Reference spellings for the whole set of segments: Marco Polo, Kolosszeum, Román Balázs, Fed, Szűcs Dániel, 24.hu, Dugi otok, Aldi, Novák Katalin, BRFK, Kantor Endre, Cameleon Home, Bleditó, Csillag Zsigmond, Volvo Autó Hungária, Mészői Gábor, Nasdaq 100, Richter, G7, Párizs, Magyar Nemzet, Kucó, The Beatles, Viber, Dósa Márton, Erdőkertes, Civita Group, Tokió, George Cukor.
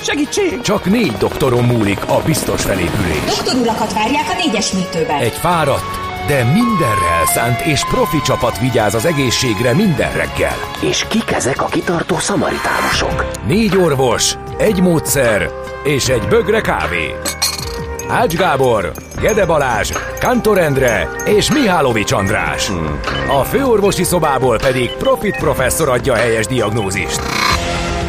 Segítség! Csak 4 doktoron múlik a biztos felépülés. Doktorulakat várják a 4-es műtőben. Egy fáradt, de mindenre elszánt és profi csapat vigyáz az egészségre minden reggel. És kik ezek a kitartó szamaritánusok? 4 orvos, egy módszer és egy bögre kávé. Ács Gábor, Gede Balázs, Kantor Endre és Mihálovics András. A főorvosi szobából pedig Profit professzor adja a helyes diagnózist.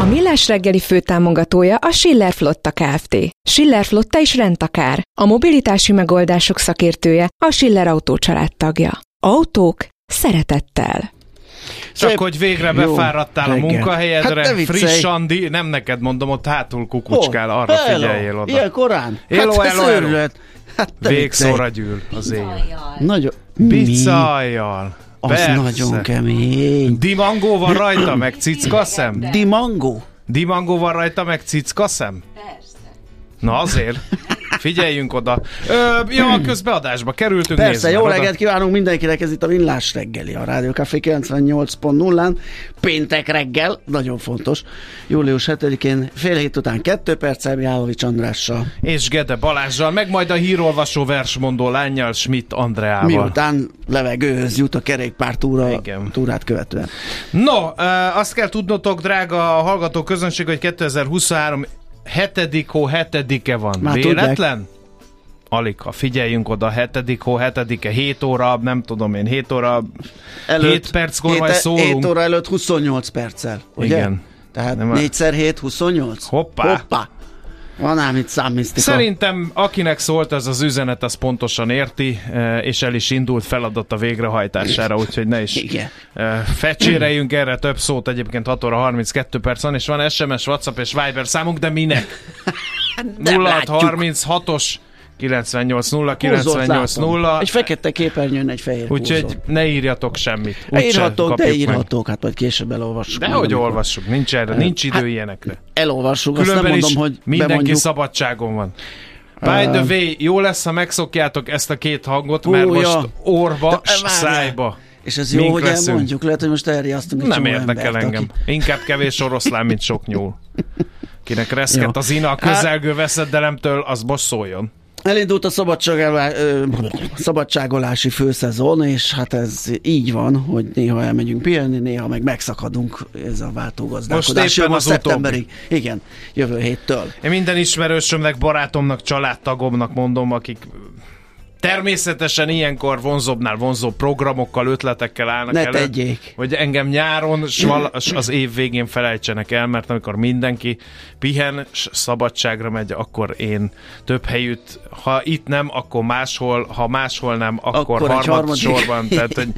A Millás reggeli főtámogatója a Schiller Flotta Kft. Schiller Flotta is rendtakár. A mobilitási megoldások szakértője, a Schiller Autó családtagja. Autók szeretettel. Csak hogy végre befáradtál a munkahelyedre, hát friss Andi, nem neked mondom, ott hátul kukucskál, arra figyeljél oda. Ilyen korán? Végszóra gyűl az élet. Nagyon. Pizzajjal. Persze. Az nagyon kemény. Dimangó van rajta, meg cickaszem? Dimangó? Dimangó van rajta, meg cickaszem? Persze. Na azért, figyeljünk oda. Közbeadásba kerültünk. Persze, jó reggelt kívánunk mindenkinek, ez itt a Millás reggeli, a Rádió Café 98.0-án. Péntek reggel, nagyon fontos. Július 7-én, fél hét után 2 perccel, Mihálovics Andrással. És Gede Balázssal, meg majd a hírolvasó versmondó lánnyal, Schmidt Andreával. Miután levegőhöz jut a kerékpártúra túrát követően. No, azt kell tudnotok, drága hallgató közönség, hogy 2023 hetedik hó hetedike van. Már véletlen? Tudják. Aligha. Figyeljünk oda, hetedik hó hetedike, 7 óra, nem tudom én, 7 óra előtt, 7 perckor majd szólunk. 7 óra előtt 28 perccel, ugye? Igen. Tehát 4x7, 28. Hoppá! Van ám itt számmisztika. Szerintem akinek szólt ez az üzenet, az pontosan érti, és el is indult feladata végrehajtására, úgyhogy ne is fecséreljünk erre több szót. Egyébként 6 óra 32 perc van, és van SMS, WhatsApp és Viber számunk, de minek? 0636-os 98-0. Egy fekete képernyőn egy fehér húzó. Úgyhogy ne írjatok semmit. Írhatok, de írhatok, hát majd később elolvassuk. Dehogy olvassuk, nincs erre, nincs idő ilyenekre. Elolvassuk, azt nem mondom, hogy mindenki bemondjuk. Szabadságon van. By the way, jó lesz, ha megszokjátok ezt a két hangot, mert most orva, szájba. És ez jó, hogy elmondjuk, lehet, hogy most elriasztunk egy csomó embert. Nem érdekel engem. Inkább kevés oroszlán, mint sok nyúl. Kinek reszket az ina a közelgő veszedelemtől, az most szóljon. Elindult a szabadságolási főszezon, és hát ez így van, hogy néha elmegyünk pihenni, néha meg megszakadunk, ez a váltógazdálkodás. Most az szeptemberig. Igen, jövő héttől. Én minden ismerősömnek, barátomnak, családtagomnak mondom, akik természetesen ilyenkor vonzóbbnál vonzóbb programokkal, ötletekkel állnak elő, hogy engem nyáron az év végén felejtsenek el, mert amikor mindenki pihen, szabadságra megy, akkor én több helyütt, ha itt nem, akkor máshol, ha máshol nem, akkor harmadsorban, tehát hogy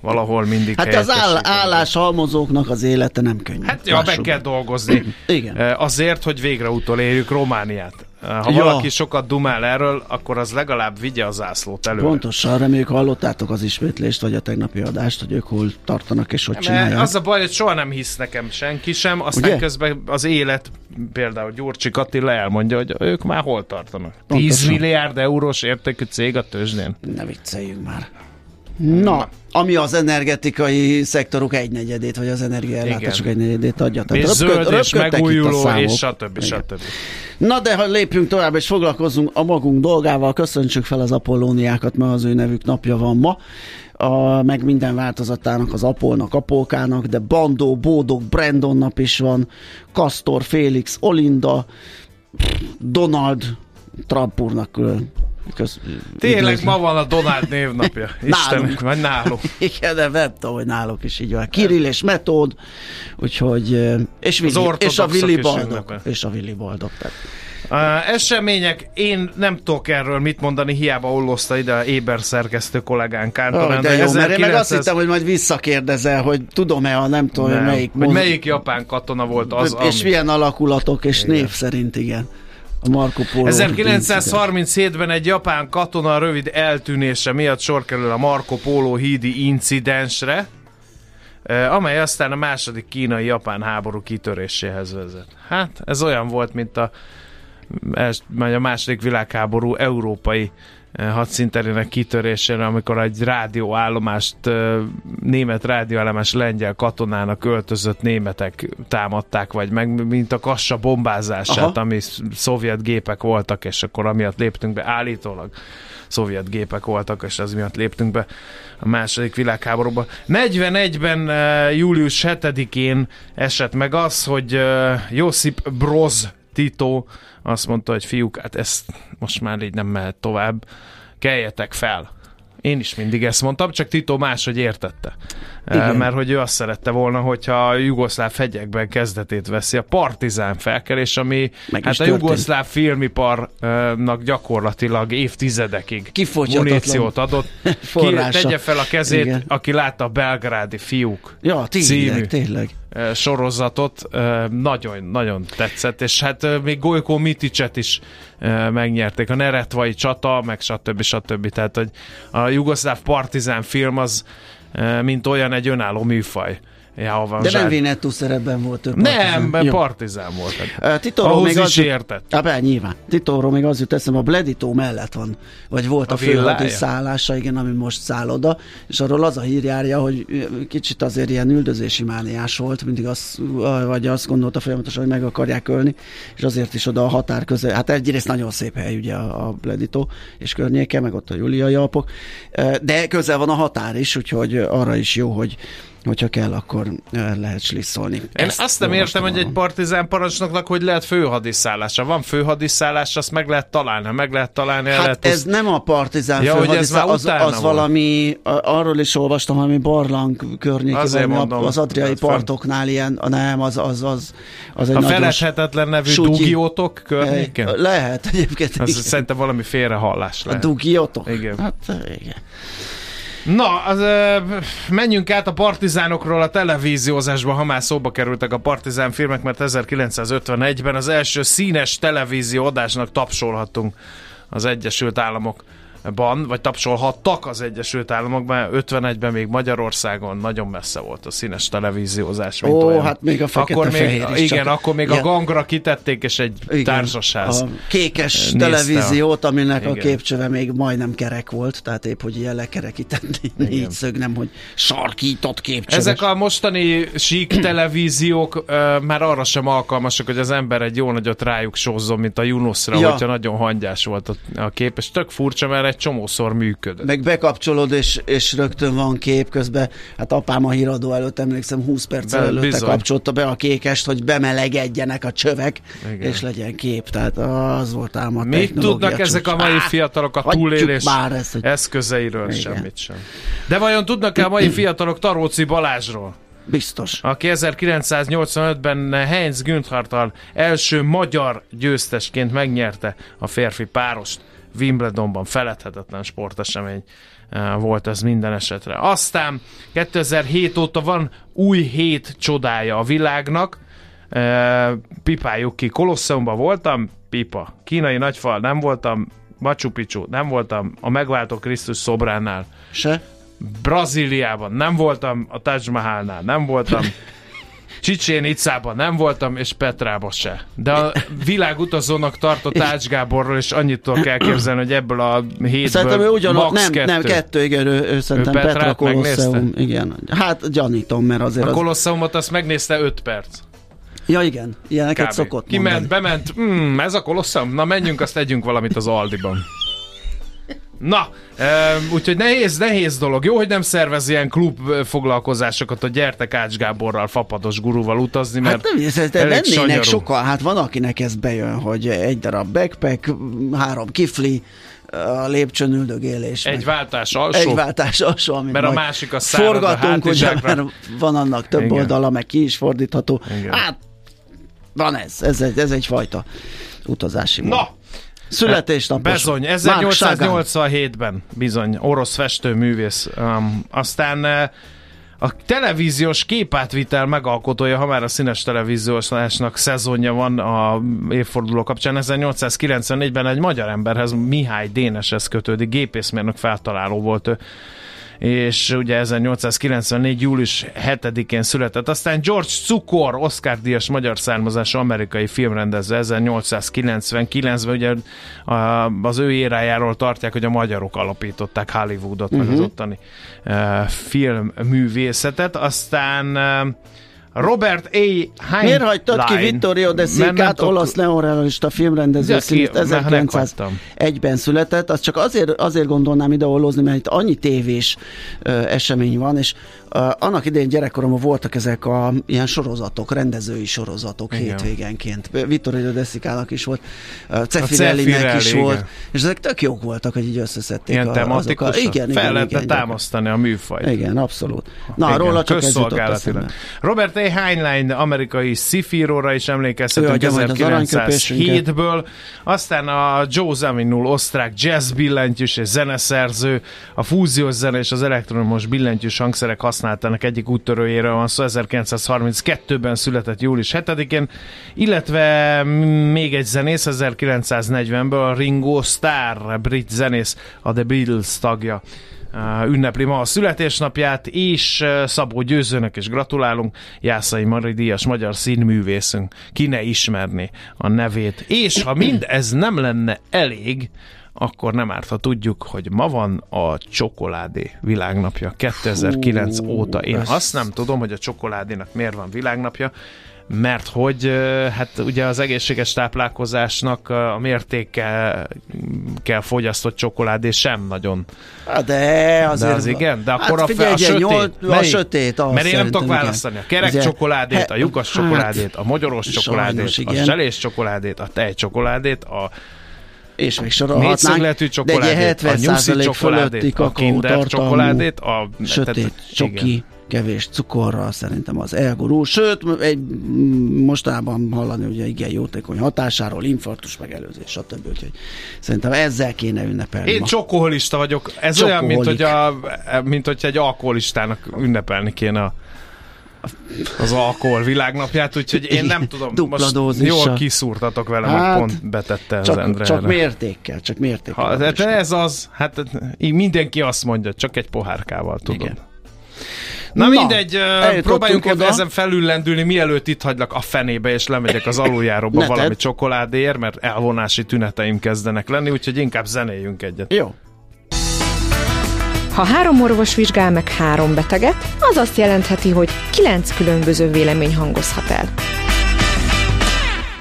valahol mindig helyettesíteni. Hát az álláshalmozóknak az élete nem könnyű. Hát meg kell dolgozni. Igen. Azért, hogy végre utolérjük Romániát. Ha valaki sokat dumál erről, akkor az legalább vigye a zászlót előre. Pontosan, reméljük hallottátok az ismétlést, vagy a tegnapi adást, hogy ők hol tartanak és hogy csinálják. Az a baj, hogy soha nem hisz nekem senki sem, aztán közben az élet, például Gyurcsik Attila elmondja, hogy ők már hol tartanak. Pontosan. 10 milliárd eurós értékű cég a tőzsdén. Ne vicceljünk már. Na, ami az energetikai szektoruk egynegyedét, vagy az energiaellátások egynegyedét adja. És zöld, és megújuló, és stb. Na de ha lépjünk tovább, és foglalkozzunk a magunk dolgával, köszöntsük fel az Apollóniákat, mert az ő nevük napja van ma. Meg minden változatának, az Apolnak, Apolkának, de Bandó, Bódog, Brandon nap is van, Kastor, Félix, Olinda, Donald, Trump úrnak külön. Tényleg ma van a Donald névnapja. Istenem, vagy nálunk. Igen, de nem tudom, hogy náluk is így van. Kirill és Metód, úgyhogy és a Willi Boldog. Események, én nem tudok erről mit mondani, hiába ollozta ide éberszerkesztő kollégán Kantor Endre. De jó, mert én meg azt hittem, hogy majd visszakérdezel, hogy tudom-e, ha nem tudom, hogy melyik mond... melyik japán katona volt az, és milyen alakulatok, és név szerint, igen. Marco Polo 1937-ben egy japán katona rövid eltűnése miatt sor kerül a Marco Polo hídi incidensre, amely aztán a második kínai-japán háború kitöréséhez vezet. Hát ez olyan volt, mint a második világháború európai hadszinterének kitörésére, amikor egy rádióállomást, német rádióállomás lengyel katonának öltözött németek támadták, vagy meg mint a Kassa bombázását, ami szovjet gépek voltak, és akkor amiatt léptünk be, állítólag szovjet gépek voltak, és az miatt léptünk be a második világháborúba. 41-ben július 7-én esett meg az, hogy Josip Broz Tito azt mondta, hogy fiúk, hát ezt most már így nem mehet tovább, keljetek fel. Én is mindig ezt mondtam, csak Tito máshogy értette. Igen. Mert hogy ő azt szerette volna, hogyha a jugoszláv hegyekben kezdetét veszi a partizán felkelés, ami hát a jugoszláv filmiparnak gyakorlatilag évtizedekig muníciót adott. Tegye fel a kezét, igen, aki látta a Belgrádi fiúk című sorozatot, nagyon-nagyon tetszett, és hát még Gojko Mitićet is megnyerték, a neretvai csata, meg stb. Tehát, hogy a jugoszláv partizán film az mint olyan egy önálló műfaj. De nem Vénettú szerepben volt ő partizán. Nem, partizán volt. Ahhoz még is értett. Nyilván. Titóról még az jut eszem, a Bleditó mellett van, vagy volt a főhadi szállása, igen, ami most szálloda, és arról az a hír járja, hogy kicsit azért ilyen üldözési mániás volt, mindig azt gondolta folyamatosan, hogy meg akarják ölni, és azért is oda a határ közel, hát egyrészt nagyon szép hely ugye a Bleditó, és környéke, meg ott a Juliai Alpok, de közel van a határ is, úgyhogy arra is jó, hogyha kell, akkor lehet slisszolni. Én azt nem értem, hogy egy partizán parancsnoknak, hogy lehet főhadiszállása. Van főhadiszállás, azt meg lehet találni. Hát ez nem a partizán főhadiszállás, az valami, arról is olvastam, ami barlang környékében, az adriai partoknál ilyen, nem, az egy a feleshetetlen nevű Dugi otok környéken? Lehet egyébként. Szerintem valami félrehallás lehet. A Dugi otok? Igen. Hát igen. Na, menjünk át a partizánokról a televíziózásba, ha már szóba kerültek a partizán filmek, mert 1951-ben az első színes televízió adásnak tapsolhattunk az Egyesült Államokban, vagy tapsolhattak az Egyesült Államokban, 51-ben még Magyarországon nagyon messze volt a színes televíziózás. Ó, hát még a fekete-fehér is. Igen, akkor még a gangra kitették, és egy társasház. A kékes televíziót, aminek a képcsöve még majdnem kerek volt, tehát épp, hogy ilyen lekerekíteni négyszög, nem, hogy sarkított képcsöves. Ezek a mostani sík televíziók már arra sem alkalmasak, hogy az ember egy jó nagyot rájuk sózzon, mint a Junuszra, hogyha nagyon hangyás volt a kép, és tök furcsa, mert egy csomószor működött. Meg bekapcsolod, és rögtön van kép közben. Hát apám a híradó előtt, emlékszem, 20 perccel előtte kapcsolta be a kékest, hogy bemelegedjenek a csövek, igen, és legyen kép. Tehát az volt ám a technológia. Mit tudnak ezek a mai fiatalok a túlélés eszközeiről? Igen. Semmit sem. De vajon tudnak-e a mai fiatalok Taróci Balázsról? Biztos. Aki 1985-ben Heinz Günthardtal első magyar győztesként megnyerte a férfi párost. Wimbledonban feledhetetlen sportesemény volt ez minden esetre. Aztán 2007 óta van új hét csodája a világnak. Pipáljuk ki. Kolosszeumban voltam, pipa. Kínai nagyfal nem voltam, Machu Picchu nem voltam, a megváltó Krisztus szobránál se. Brazíliában nem voltam, a Taj Mahalnál nem voltam. Csicsen Itzában nem voltam, és Petrában se. De a világutazónak tartott Ács Gáborról, és annyitól kell képzelni, hogy ebből a hétből max. 2. Nem, 2, igen, ő szerintem Petra, Kolosszeum. Igen. Hát gyanítom, mert azért... A Kolosseumot azt megnézte 5 perc. Ja, igen, ilyeneket szokott mondani. Bement, ez a Kolosseum, na menjünk, azt tegyünk valamit az Aldiban. Na, úgyhogy nehéz dolog. Jó, hogy nem szervez ilyen klub foglalkozásokat, hogy gyertek Ács Gáborral, fapados gurúval utazni, mert hát nem lennének sokan. Hát van, akinek ez bejön, hogy egy darab backpack, 3 kifli, a lépcsőn üldögélés. Egy váltás alsó. Mert a másik a szárad, forgatunk, ugye, mert van annak több igen. oldala, meg ki is fordítható. Igen. Hát, van ez. Ez egy fajta utazási mód. Na! Születésnapos. Bezony, 1887-ben bizony, orosz festőművész. Aztán a televíziós képátvitel megalkotója, ha már a színes televíziósnak szezonja van a évforduló kapcsán, 1894-ben egy magyar emberhez, Mihály Déneshez kötődik, gépészmérnök feltaláló volt ő, és ugye 1894. július 7-én született. Aztán George Cukor, Oscar-díjas magyar származású amerikai filmrendező, 1899-ben, ugye az ő érájáról tartják, hogy a magyarok alapították Hollywoodot, meg az ottani filmművészetet. Aztán Robert A. Heinlein. Miért hagytad ki Vittorio de Sicát, olasz neorealista filmrendező, szint 1901-ben született? Azt csak azért gondolnám ideolózni, mert itt annyi tévés esemény van, és annak idején gyerekkoromban voltak ezek a ilyen sorozatok, rendezői sorozatok igen. hétvégenként. Vittorio de Sicának is volt, Ceffirellinek is volt, igen. és ezek tök jók voltak, hogy így összeszedték. Ilyen tematikusak. Fel lehetne támasztani a műfajt. Igen, abszolút. Na, igen, róla csak ez jutott eszembe. Robert A. Heinlein amerikai szifíróra is emlékeztetünk 1907-ből. Aztán a Joe Zawinul, osztrák jazz billentyűs és zeneszerző, a fúziós zene és az elektromos billentyűs hangszerek használtának egyik úttörőjéről van szó, 1932-ben született július 7-én, illetve még egy zenész 1940-ből, a Ringo Starr, brit zenész, a The Beatles tagja. Ünnepli ma a születésnapját, és Szabó Győzőnek is gratulálunk, Jászai Mari díjas magyar színművészünk, ki ne ismerni a nevét. És ha mindez nem lenne elég, akkor nem árt, ha tudjuk, hogy ma van a csokoládé világnapja 2009 óta. Én azt nem tudom, hogy a csokoládénak miért van világnapja, mert hogy hát ugye az egészséges táplálkozásnak a mértékkel fogyasztott csokoládé sem nagyon. De azért. De az igen, de akkor hát figyelj, a sötét. Mert én nem tudok választani a kerek csokoládét, a lyukas csokoládét, a magyaros csokoládét, a zselés csokoládét, a tejcsokoládét, a és még sorolhatnánk, de egy 70% fölötti kakaótartalmú sötét csoki, kevés cukorral, szerintem az elgurul, sőt, mostában hallani, hogy igen jótékony hatásáról, infarktus megelőzés, stb. Úgyhogy szerintem ezzel kéne ünnepelni. Én csokoholista vagyok, ez olyan, mint hogy egy alkoholistának ünnepelni kéne az alkohol világnapját, úgyhogy én nem tudom, most jól kiszúrtatok velem, hát, hogy pont betette az Endrére. Csak mértékkel. Hát mindenki azt mondja, csak egy pohárkával tudod. Igen. Na mindegy, próbáljunk ezen felüllendülni, mielőtt itt hagylak a fenébe, és lemegyek az aluljáróba valami csokoládéért, mert elvonási tüneteim kezdenek lenni, úgyhogy inkább zenéljünk egyet. Jó. Ha 3 orvos vizsgál meg 3 beteget, az azt jelentheti, hogy 9 különböző vélemény hangozhat el.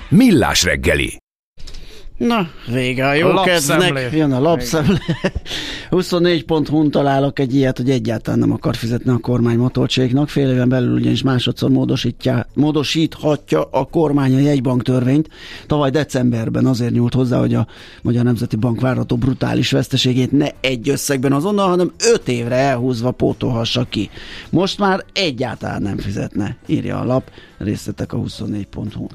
Millás reggeli. Na, vége a jó kedvnek, jön a lapszemlé. 24.hu-n találok egy ilyet, hogy egyáltalán nem akar fizetni a kormány matolcséknak. Fél éven belül ugyanis másodszor módosíthatja a kormány a jegybanktörvényt. Tavaly decemberben azért nyúlt hozzá, hogy a Magyar Nemzeti Bank várható brutális veszteségét ne egy összegben azonnal, hanem 5 évre elhúzva pótolhassa ki. Most már egyáltalán nem fizetne, írja a lap. Részletek a 24.hu-n.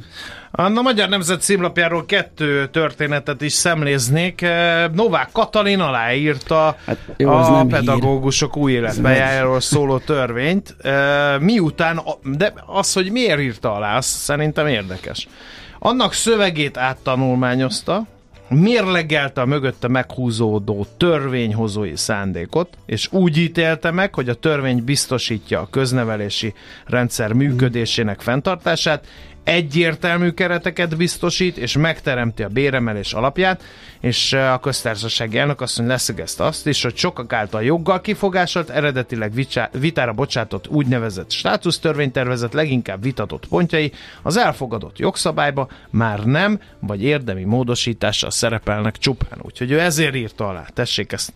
A Magyar Nemzet címlapjáról 2 történetet is szemléznék. Novák Katalin aláírta a pedagógusok hír. Új életbejárásáról szóló törvényt. Miután, de az, hogy miért írta alá, az szerintem érdekes. Annak szövegét áttanulmányozta, mérlegelte a mögötte meghúzódó törvényhozói szándékot, és úgy ítélte meg, hogy a törvény biztosítja a köznevelési rendszer működésének fenntartását, egyértelmű kereteket biztosít, és megteremti a béremelés alapját, és a köztársasági elnök asszony leszögezte azt is, hogy sokak által joggal kifogásolt, eredetileg vitára bocsátott úgynevezett státusztörvénytervezet leginkább vitatott pontjai az elfogadott jogszabályba már nem, vagy érdemi módosítással szerepelnek csupán. Úgyhogy ő ezért írta alá, tessék ezt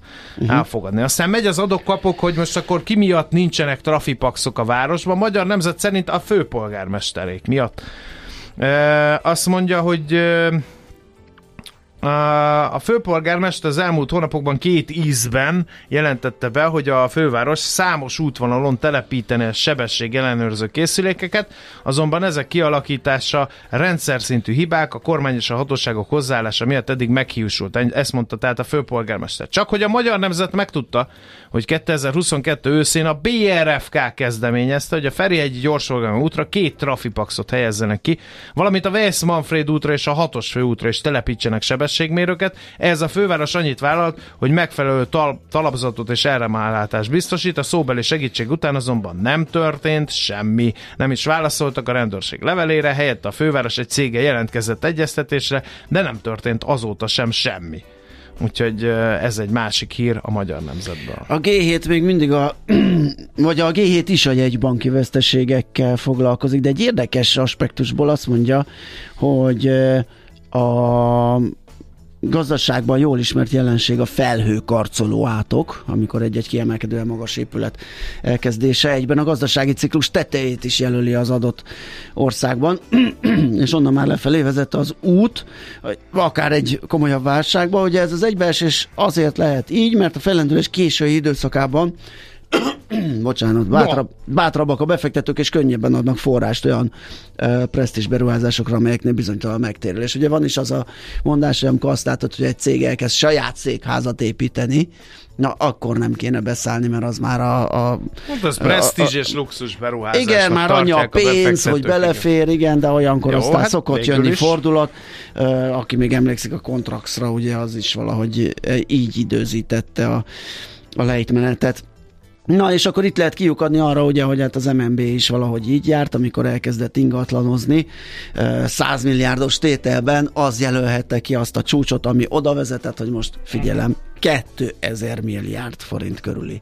elfogadni. Aztán megy az adok-kapok, hogy most akkor ki miatt nincsenek trafipaxok a városban. Magyar Nemzet szerint a főpolgármesterék miatt. Azt mondja, hogy a főpolgármester az elmúlt hónapokban 2 ízben jelentette be, hogy a főváros számos útvonalon telepítene a sebességellenőrző készülékeket, azonban ezek kialakítása, rendszer szintű hibák, a kormány és a hatóságok hozzáállása miatt eddig meghiúsult. Ezt mondta tehát a főpolgármester. Csak hogy a Magyar Nemzet megtudta, hogy 2022 őszén a BRFK kezdeményezte, hogy a Ferihegyi gyorsforgalmi útra 2 trafipaxot helyezzenek ki, valamint a Weiss-Manfréd útra és a 6-os főútra is telepítsenek sebességmérőket. Ez a főváros annyit vállalt, hogy megfelelő talapzatot és elremálátást biztosít, a szóbeli segítség után azonban nem történt semmi. Nem is válaszoltak a rendőrség levelére, helyett a főváros egy cége jelentkezett egyeztetésre, de nem történt azóta sem semmi. Úgyhogy ez egy másik hír a Magyar Nemzetben. A G7 még mindig vagy a G7 is a jegybanki veszteségekkel foglalkozik, de egy érdekes aspektusból azt mondja, hogy a gazdaságban jól ismert jelenség a felhőkarcoló átok, amikor egy-egy kiemelkedően magas épület elkezdése egyben a gazdasági ciklus tetejét is jelöli az adott országban, és onnan már lefelé vezet az út, akár egy komolyabb válságba, hogy ez az egybeesés azért lehet így, mert a fellendülés késői időszakában bátrabbak a befektetők, és könnyebben adnak forrást olyan presztízs beruházásokra, amelyeknél bizonytalan megtérülés. Ugye van is az a mondás, amikor azt látod, hogy egy cég elkezd saját székházat építeni, na akkor nem kéne beszállni, mert az már az presztízs és luxus beruházásnak. Igen, már annyi a pénz, hogy belefér, igen, de olyankor aztán szokott jönni fordulat. Aki még emlékszik a Contraxra, ugye az is valahogy így időzítette a lejtmenetet. Na, és akkor itt lehet kiukadni arra, ugye, hogy hát az MNB is valahogy így járt, amikor elkezdett ingatlanozni 100 milliárdos tételben, az jelölhette ki azt a csúcsot, ami oda vezetett, hogy most figyelem, 2000 milliárd forint körüli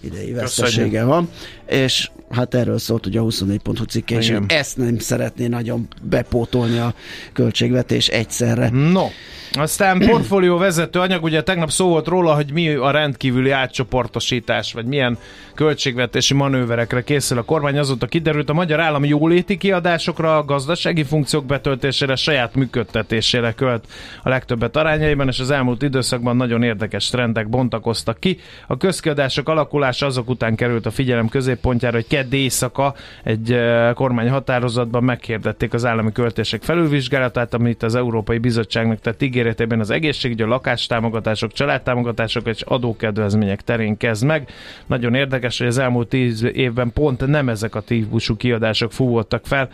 idei vesztesége van, és hát erről szólt ugye a 24.hu cikke, és ezt nem szeretné nagyon bepótolni a költségvetés egyszerre. No, aztán portfólió vezető anyag, ugye tegnap szó volt róla, hogy mi a rendkívüli átcsoportosítás, vagy milyen költségvetési manőverekre készül a kormány, azóta kiderült, a magyar állami jóléti kiadásokra, a gazdasági funkciók betöltésére, saját működtetésére költ a legtöbbet arányaiban, és az elmúlt időszakban nagyon érdekes trendek bontakoztak ki. A közkiadások alakulása azok után került a figyelem középpontjára, hogy kedd éjszaka egy kormány határozatban meghirdették az állami költések felülvizsgálatát, amit az Európai Bizottságnak tett ígéretében az egészségügy, a lakástámogatások, családtámogatások és adókedvezmények terén kezd meg. Nagyon érdekes, hogy az elmúlt 10 évben pont nem ezek a típusú kiadások fúvottak fel.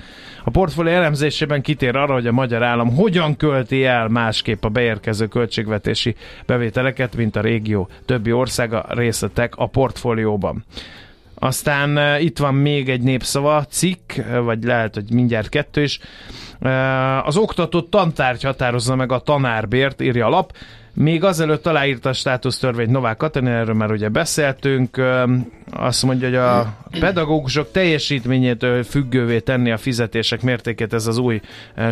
A portfólió elemzésében kitér arra, hogy a magyar állam hogyan költi el másképp a beérkező költségvetési bevételeket, mint a régió többi országa, részletek a portfólióban. Aztán itt van még egy Népszava cikk, vagy lehet, hogy mindjárt 2 is. Az oktatott tantárgy határozza meg a tanárbért, írja a lap. Még azelőtt aláírta a státusztörvényt Novák Katalin, erről már ugye beszéltünk, azt mondja, hogy a pedagógusok teljesítményétől függővé tenni a fizetések mértékét ez az új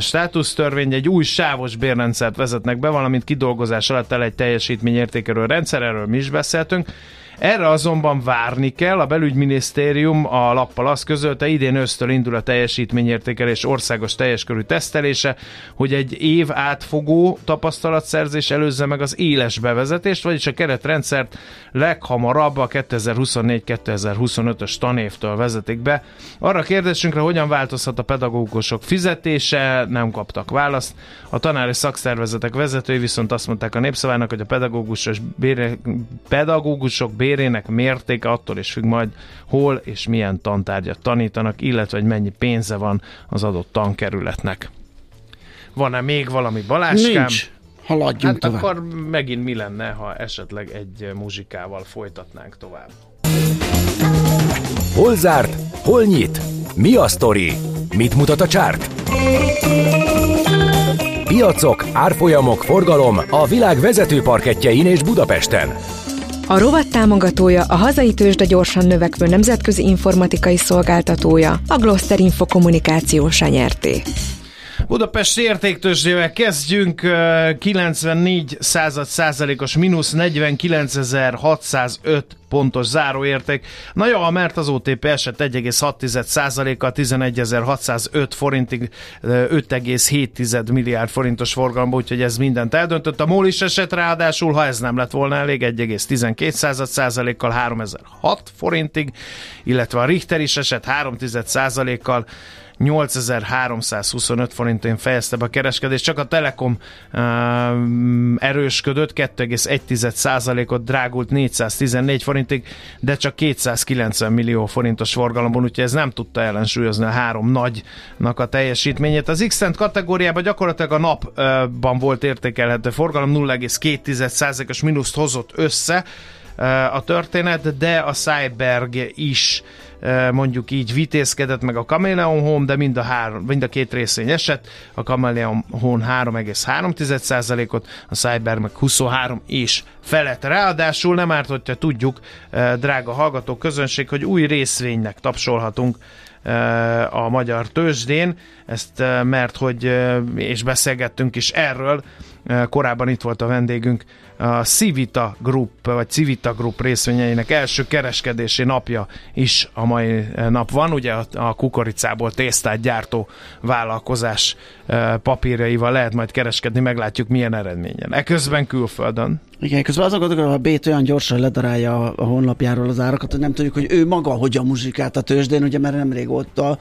státusztörvény, egy új sávos bérrendszert vezetnek be, valamint kidolgozás alatt áll egy teljesítményértékelő rendszer, erről mi is beszéltünk. Erre azonban várni kell, a belügyminisztérium a lappal azt közölte, idén ősztől indul a teljesítményértékelés országos teljeskörű tesztelése, hogy egy év átfogó tapasztalatszerzés előzze meg az éles bevezetést, vagyis a keretrendszert leghamarabb a 2024-2025-ös tanévtől vezetik be. Arra kérdésünkre, hogyan változhat a pedagógusok fizetése, nem kaptak választ. A tanári szakszervezetek vezetői viszont azt mondták a Népszavának, hogy a pedagógusok bérének mértéke attól is függ majd, hol és milyen tantárgyat tanítanak, illetve hogy mennyi pénze van az adott tankerületnek. Van-e még valami, Baláskám? Nincs. Haladjunk tovább. Akkor megint mi lenne, ha esetleg egy muzsikával folytatnánk tovább? Hol zárt? Hol nyit? Mi a sztori? Mit mutat a csárt? Piacok, árfolyamok, forgalom a világ vezető parkettjein és Budapesten. A rovat támogatója, a hazai tőzsde gyorsan növekvő nemzetközi informatikai szolgáltatója, a Gloster Info Kommunikáció Nyrt. Budapesti értéktőzsdével kezdjünk, 0,94%-os mínusz, 49.605 pontos záróérték. Na jó, mert az OTP esett 1,6%-kal 11.605 forintig, 5,7 milliárd forintos forgalomba, úgyhogy ez mindent eldöntött. A MOL is esett, ráadásul, ha ez nem lett volna elég, 1,12%-kal 3.006 forintig, illetve a Richter is esett 0,3%-kal 8.325 forinton fejezte be a kereskedés, csak a Telekom erősködött, 2,1%-ot drágult 414 forintig, de csak 290 millió forintos forgalomban, úgyhogy ez nem tudta ellensúlyozni a három nagynak a teljesítményét. Az X-Cent kategóriában gyakorlatilag a napban volt értékelhető forgalom, 0,2%-os mínuszt hozott össze a történet, de a Cyberg is mondjuk így vitézkedett, meg a Cameleon Home, de mind a két részén esett. A Cameleon Home 3,3%-ot, a Cyber meg 23 és felett. Ráadásul nem árt, hogyha tudjuk, drága hallgató közönség, hogy új részvénynek tapsolhatunk a magyar tőzsdén, ezt mert hogy, és beszélgettünk is erről, korábban itt volt a vendégünk, a Civita Group, vagy Civita Group részvényeinek első kereskedési napja is a mai nap van, ugye a kukoricából tésztát gyártó vállalkozás papírjaival lehet majd kereskedni, meglátjuk milyen eredményen. Eközben külföldön. Igen, közben azok gondolom, hogy a Bét olyan gyorsan ledarálja a honlapjáról az árakat, hogy nem tudjuk, hogy ő maga hogyan muzsikált a tőzsdén, ugye mert nemrég ott a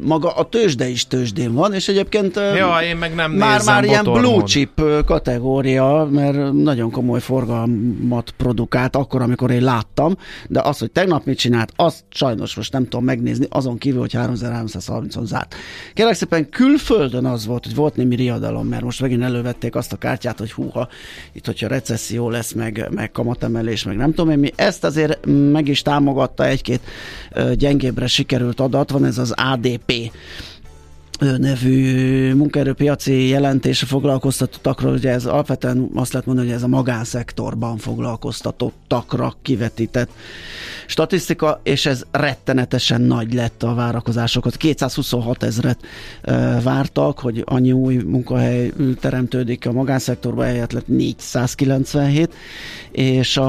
maga a tőzsde is tőzsdén van, és egyébként én meg nem már ilyen blue chip kategória, mert nagyon komoly forgalmat produkált akkor, amikor én láttam, de az, hogy tegnap mit csinált, azt sajnos most nem tudom megnézni, azon kívül, hogy 3330-on zárt. Kérlek szépen, külföldön az volt, hogy volt némi riadalom, mert most megint elővették azt a kártyát, hogy húha, itt hogyha recesszió lesz, meg kamatemelés, meg nem tudom én mi. Ezt azért meg is támogatta egy-két gyengébbre sikerült adat, van ez az ADP nevű munkaerőpiaci jelentés a foglalkoztatottakról, ugye ez alapvetően azt lehet mondani, hogy ez a magánszektorban foglalkoztatottakra kivetített statisztika, és ez rettenetesen nagy lett a várakozásokat. 226 000 vártak, hogy annyi új munkahely teremtődik a magánszektorban, helyett lett 497, és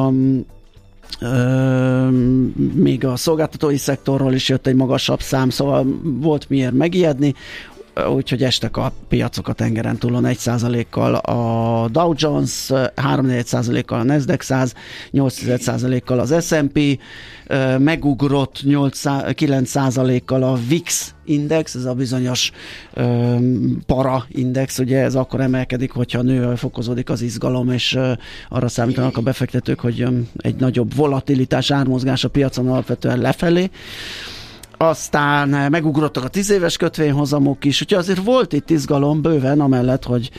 még a szolgáltatói szektorról is jött egy magasabb szám, szóval volt miért megijedni, úgyhogy estek a piacok a tengeren túlon 1%-kal a Dow Jones, 3,4%-kal a Nasdaq 100, 8,1%-kal az S&P, megugrott 9%-kal a VIX index, ez a bizonyos para index, ugye ez akkor emelkedik, hogyha nő, fokozódik az izgalom, és arra számítanak a befektetők, hogy egy nagyobb volatilitás, ármozgás a piacon alapvetően lefelé. Aztán megugrottak a 10 éves kötvényhozamok is, úgyhogy azért volt itt izgalom bőven, amellett, hogy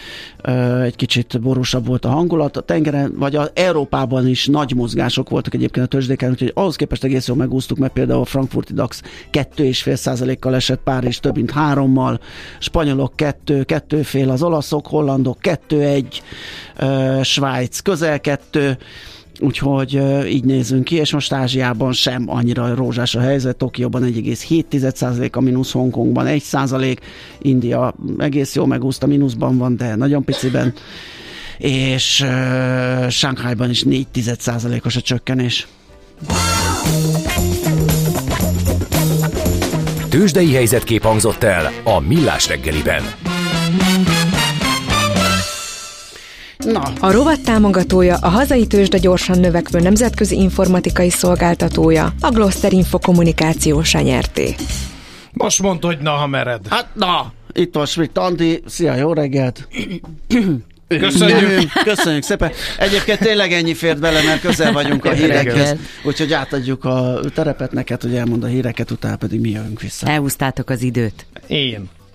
egy kicsit borúsabb volt a hangulat. A tengeren, vagy az Európában is nagy mozgások voltak egyébként a tőzsdéken, úgyhogy ahhoz képest egész jól megúsztuk, mert például a frankfurti DAX 2,5%-kal esett, Párizs több mint 3-mal, spanyolok 2,2,5, az olaszok, hollandok 2,1, Svájc közel 2, úgyhogy így nézünk ki, és most Ázsiában sem annyira rózsás a helyzet. Tokióban 1,7% a mínusz, Hongkongban 1%, India egész jól megúszta, mínuszban van, de nagyon piciben, és Shanghaiban is 0,4%-os a csökkenés. Tőzsdei helyzetkép hangzott el a Millás reggeliben. Na. A rovat támogatója, a hazai tőzsde gyorsan növekvő nemzetközi informatikai szolgáltatója, a Gloster Info Kommunikáció Nyrt. Most mondd, hogy na, ha mered. Hát na, itt van Schmidt Andi, szia, jó reggelt! Köszönjük szépen. Egyébként tényleg ennyi fért bele, mert közel vagyunk a hírekhez. Úgyhogy átadjuk a terepet neked, hogy elmond a híreket, utána pedig mi jövünk vissza. Elhúztátok az időt. Én.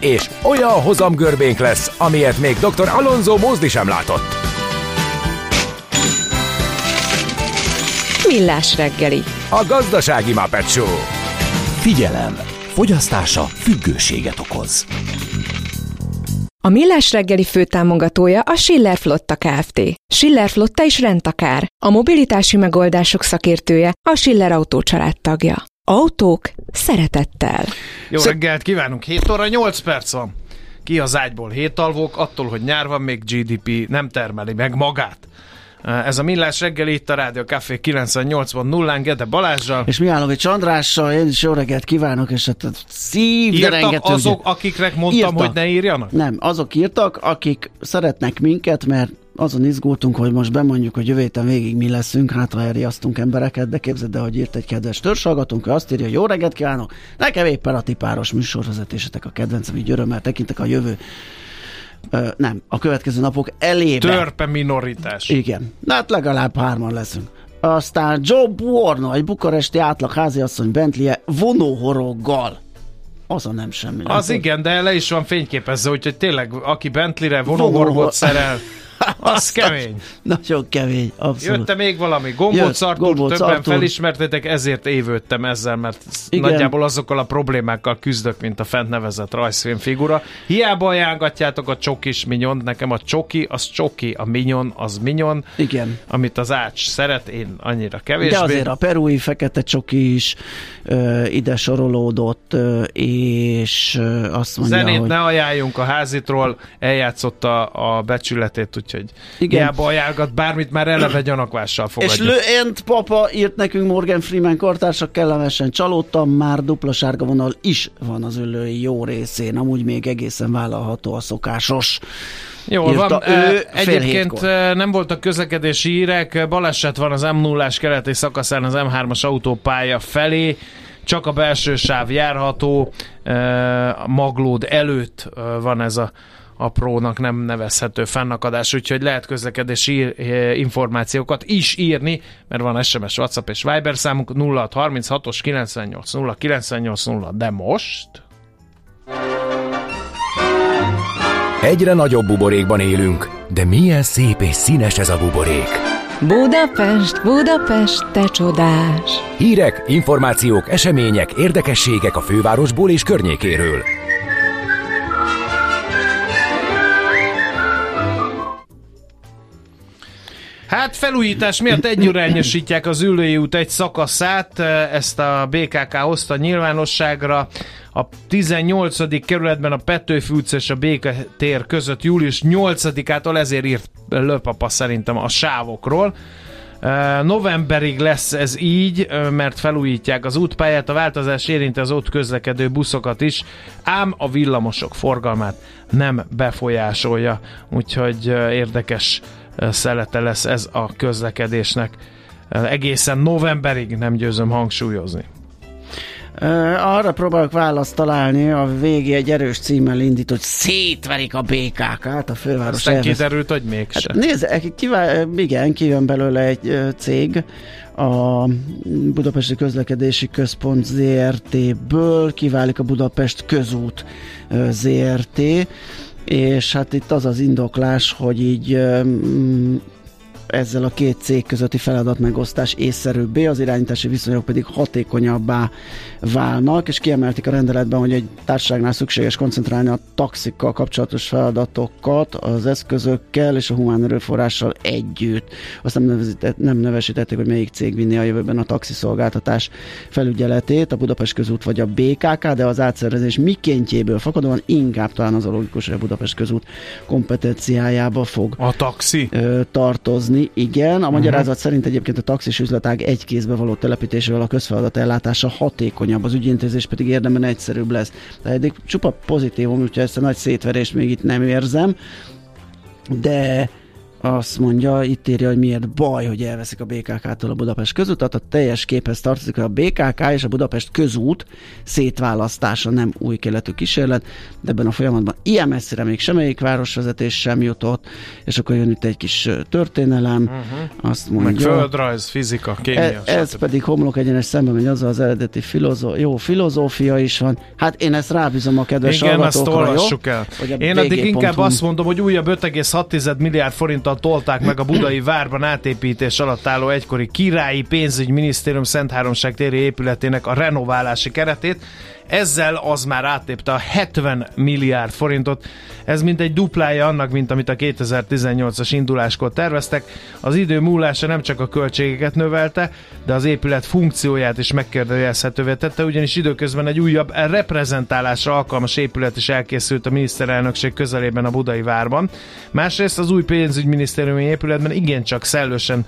és olyan hozamgörbénk lesz, amilyet még doktor Alonso Mózdi sem látott. Millás reggeli. A gazdasági Muppet Show. Figyelem! Fogyasztása függőséget okoz. A Millás reggeli főtámogatója a Schiller Flotta Kft. Schiller Flotta is rendtakár. A mobilitási megoldások szakértője, a Schiller Autó család tagja. Autók szeretettel. Jó reggelt kívánunk! 7 óra 8 perc van. Ki az ágyból hétalvók, attól, hogy nyár van, még GDP nem termeli meg magát. Ez a Millás reggeli, itt a Rádió Café 98.0-án Gede Balázzsal. És Mihálovics Andrással, én is jó reggelt kívánok, és hát írtak azok, akiknek mondtam, hogy ne írjanak? Nem, azok írtak, akik szeretnek minket, mert azon izgultunk, hogy most bemondjuk, hogy jövő héten végig mi leszünk, hát ha elriasztunk embereket, de képzeld el, hogy írt egy kedves törzshallgatónk, ő azt írja, hogy jó reggelt kívánok, nekem éppen a tipáros műsorvezetésetek a kedvencem, így örömmel tekintek a jövő. Nem, a következő napok elébe. Törpe minoritás. Igen, de hát legalább hárman leszünk. Aztán Joe Buorno, egy bukaresti átlag háziasszony Bentley-e vonóhoroggal. Az a nem semmi. Az nem, igen, de le is van fényképezve, úgyhogy tényleg, aki Bentley-re vonóhorogot szerel, az kemény. Nagyon kemény, abszolút. Jött-e még valami? Gombóc Artúr, többen felismertétek, ezért évődtem ezzel, mert igen, nagyjából azokkal a problémákkal küzdök, mint a fent nevezett rajzfilmfigura. Hiába ajángatjátok a csokis minyon, nekem a csoki, az csoki, a minyon, az minyon. Igen. Amit az Ács szeret, én annyira kevésbé. De azért a perui fekete csoki is ide sorolódott, és azt mondja, zenét hogy... ne ajánljunk a házitról, eljátszotta a becsületét, úgyhogy hiába ajánlgat bármit, már eleve gyanakvással fogadja. És Löent papa írt nekünk, Morgan Freeman kortársak, kellemesen csalódtam, már dupla sárga vonal is van az ülői jó részén, amúgy még egészen vállalható a szokásos. Jól van, egyébként nem voltak közlekedési hírek, baleset van az M0-ás keleti szakaszán az M3-as autópálya felé, csak a belső sáv járható, Maglód előtt van ez a aprónak nem nevezhető fennakadás, úgyhogy lehet közlekedési információkat is írni, mert van SMS, WhatsApp és Viber számunk 0636-os 98-098-0, de most... Egyre nagyobb buborékban élünk, de milyen szép és színes ez a buborék! Budapest, Budapest, te csodás! Hírek, információk, események, érdekességek a fővárosból és környékéről. Hát felújítás miatt egyirányosítják az Üllői út egy szakaszát, ezt a BKK hozta nyilvánosságra. A 18. kerületben a Petőfi utca és a Béketér között július 8-ától, ezért írt Lőpapa szerintem a sávokról. Novemberig lesz ez így, mert felújítják az útpályát, a változás érinti az ott közlekedő buszokat is, ám a villamosok forgalmát nem befolyásolja, úgyhogy érdekes szelete lesz ez a közlekedésnek. Egészen novemberig, nem győzöm hangsúlyozni. Arra próbálok választ találni, a végé egy erős címmel indít, hogy szétverik a BKK-t, a főváros. Aztán kiderült, hogy mégsem. Hát nézd, igen, kijön belőle egy cég, a Budapesti Közlekedési Központ ZRT-ből, kiválik a Budapest Közút ZRT, és hát itt az az indoklás, hogy így ezzel a két cég közötti feladatmegosztás észszerűbbé, az irányítási viszonyok pedig hatékonyabbá válnak, és kiemelték a rendeletben, hogy egy társaságnál szükséges koncentrálni a taxikkal kapcsolatos feladatokat, az eszközökkel és a humán erőforrással együtt. Azt nem nevesítették, hogy melyik cég vinné a jövőben a taxiszolgáltatás felügyeletét, a Budapest Közút vagy a BKK, de az átszervezés mikéntjéből fakadóan inkább talán az a logikus, hogy a Budapest Közút kompetenciájába fog a taxi tartozni. Igen, a magyarázat szerint egyébként a taxis üzletág egy kézbe való telepítésével a közfeladat ellátása hatékonyabb, az ügyintézés pedig érdemben egyszerűbb lesz. Tehát eddig csupa pozitívum, úgyhogy ezt a nagy szétverést még itt nem érzem, de azt mondja, itt írja, hogy miért baj, hogy elveszik a BKK-tól a Budapest közutat. A teljes képhez tartozik, hogy a BKK és a Budapest közút szétválasztása nem új keletű kísérlet, de ebben a folyamatban ilyen messzire még semmelyik városvezetés sem jutott, és akkor jön itt egy kis történelem, azt mondja. Meg földrajz, fizika, kémia. Ez pedig homlok egyenes szembe megy azzal az eredeti filozófia is van. Hát én ezt rábízom a kedves hallgatókra, jó? Én addig inkább azt mondom, hogy újabb 5,6 milliárd forinttal tolták meg a budai várban átépítés alatt álló egykori királyi pénzügyminisztérium Szentháromság téri épületének a renoválási keretét. Ezzel az már átlépte a 70 milliárd forintot. Ez mintegy duplája annak, mint amit a 2018-as induláskor terveztek. Az idő múlása nem csak a költségeket növelte, de az épület funkcióját is megkérdőjelezhetővé tette, ugyanis időközben egy újabb reprezentálásra alkalmas épület is elkészült a miniszterelnökség közelében a budai várban. Másrészt az új pénzügyminisztériumi épületben igencsak szellősen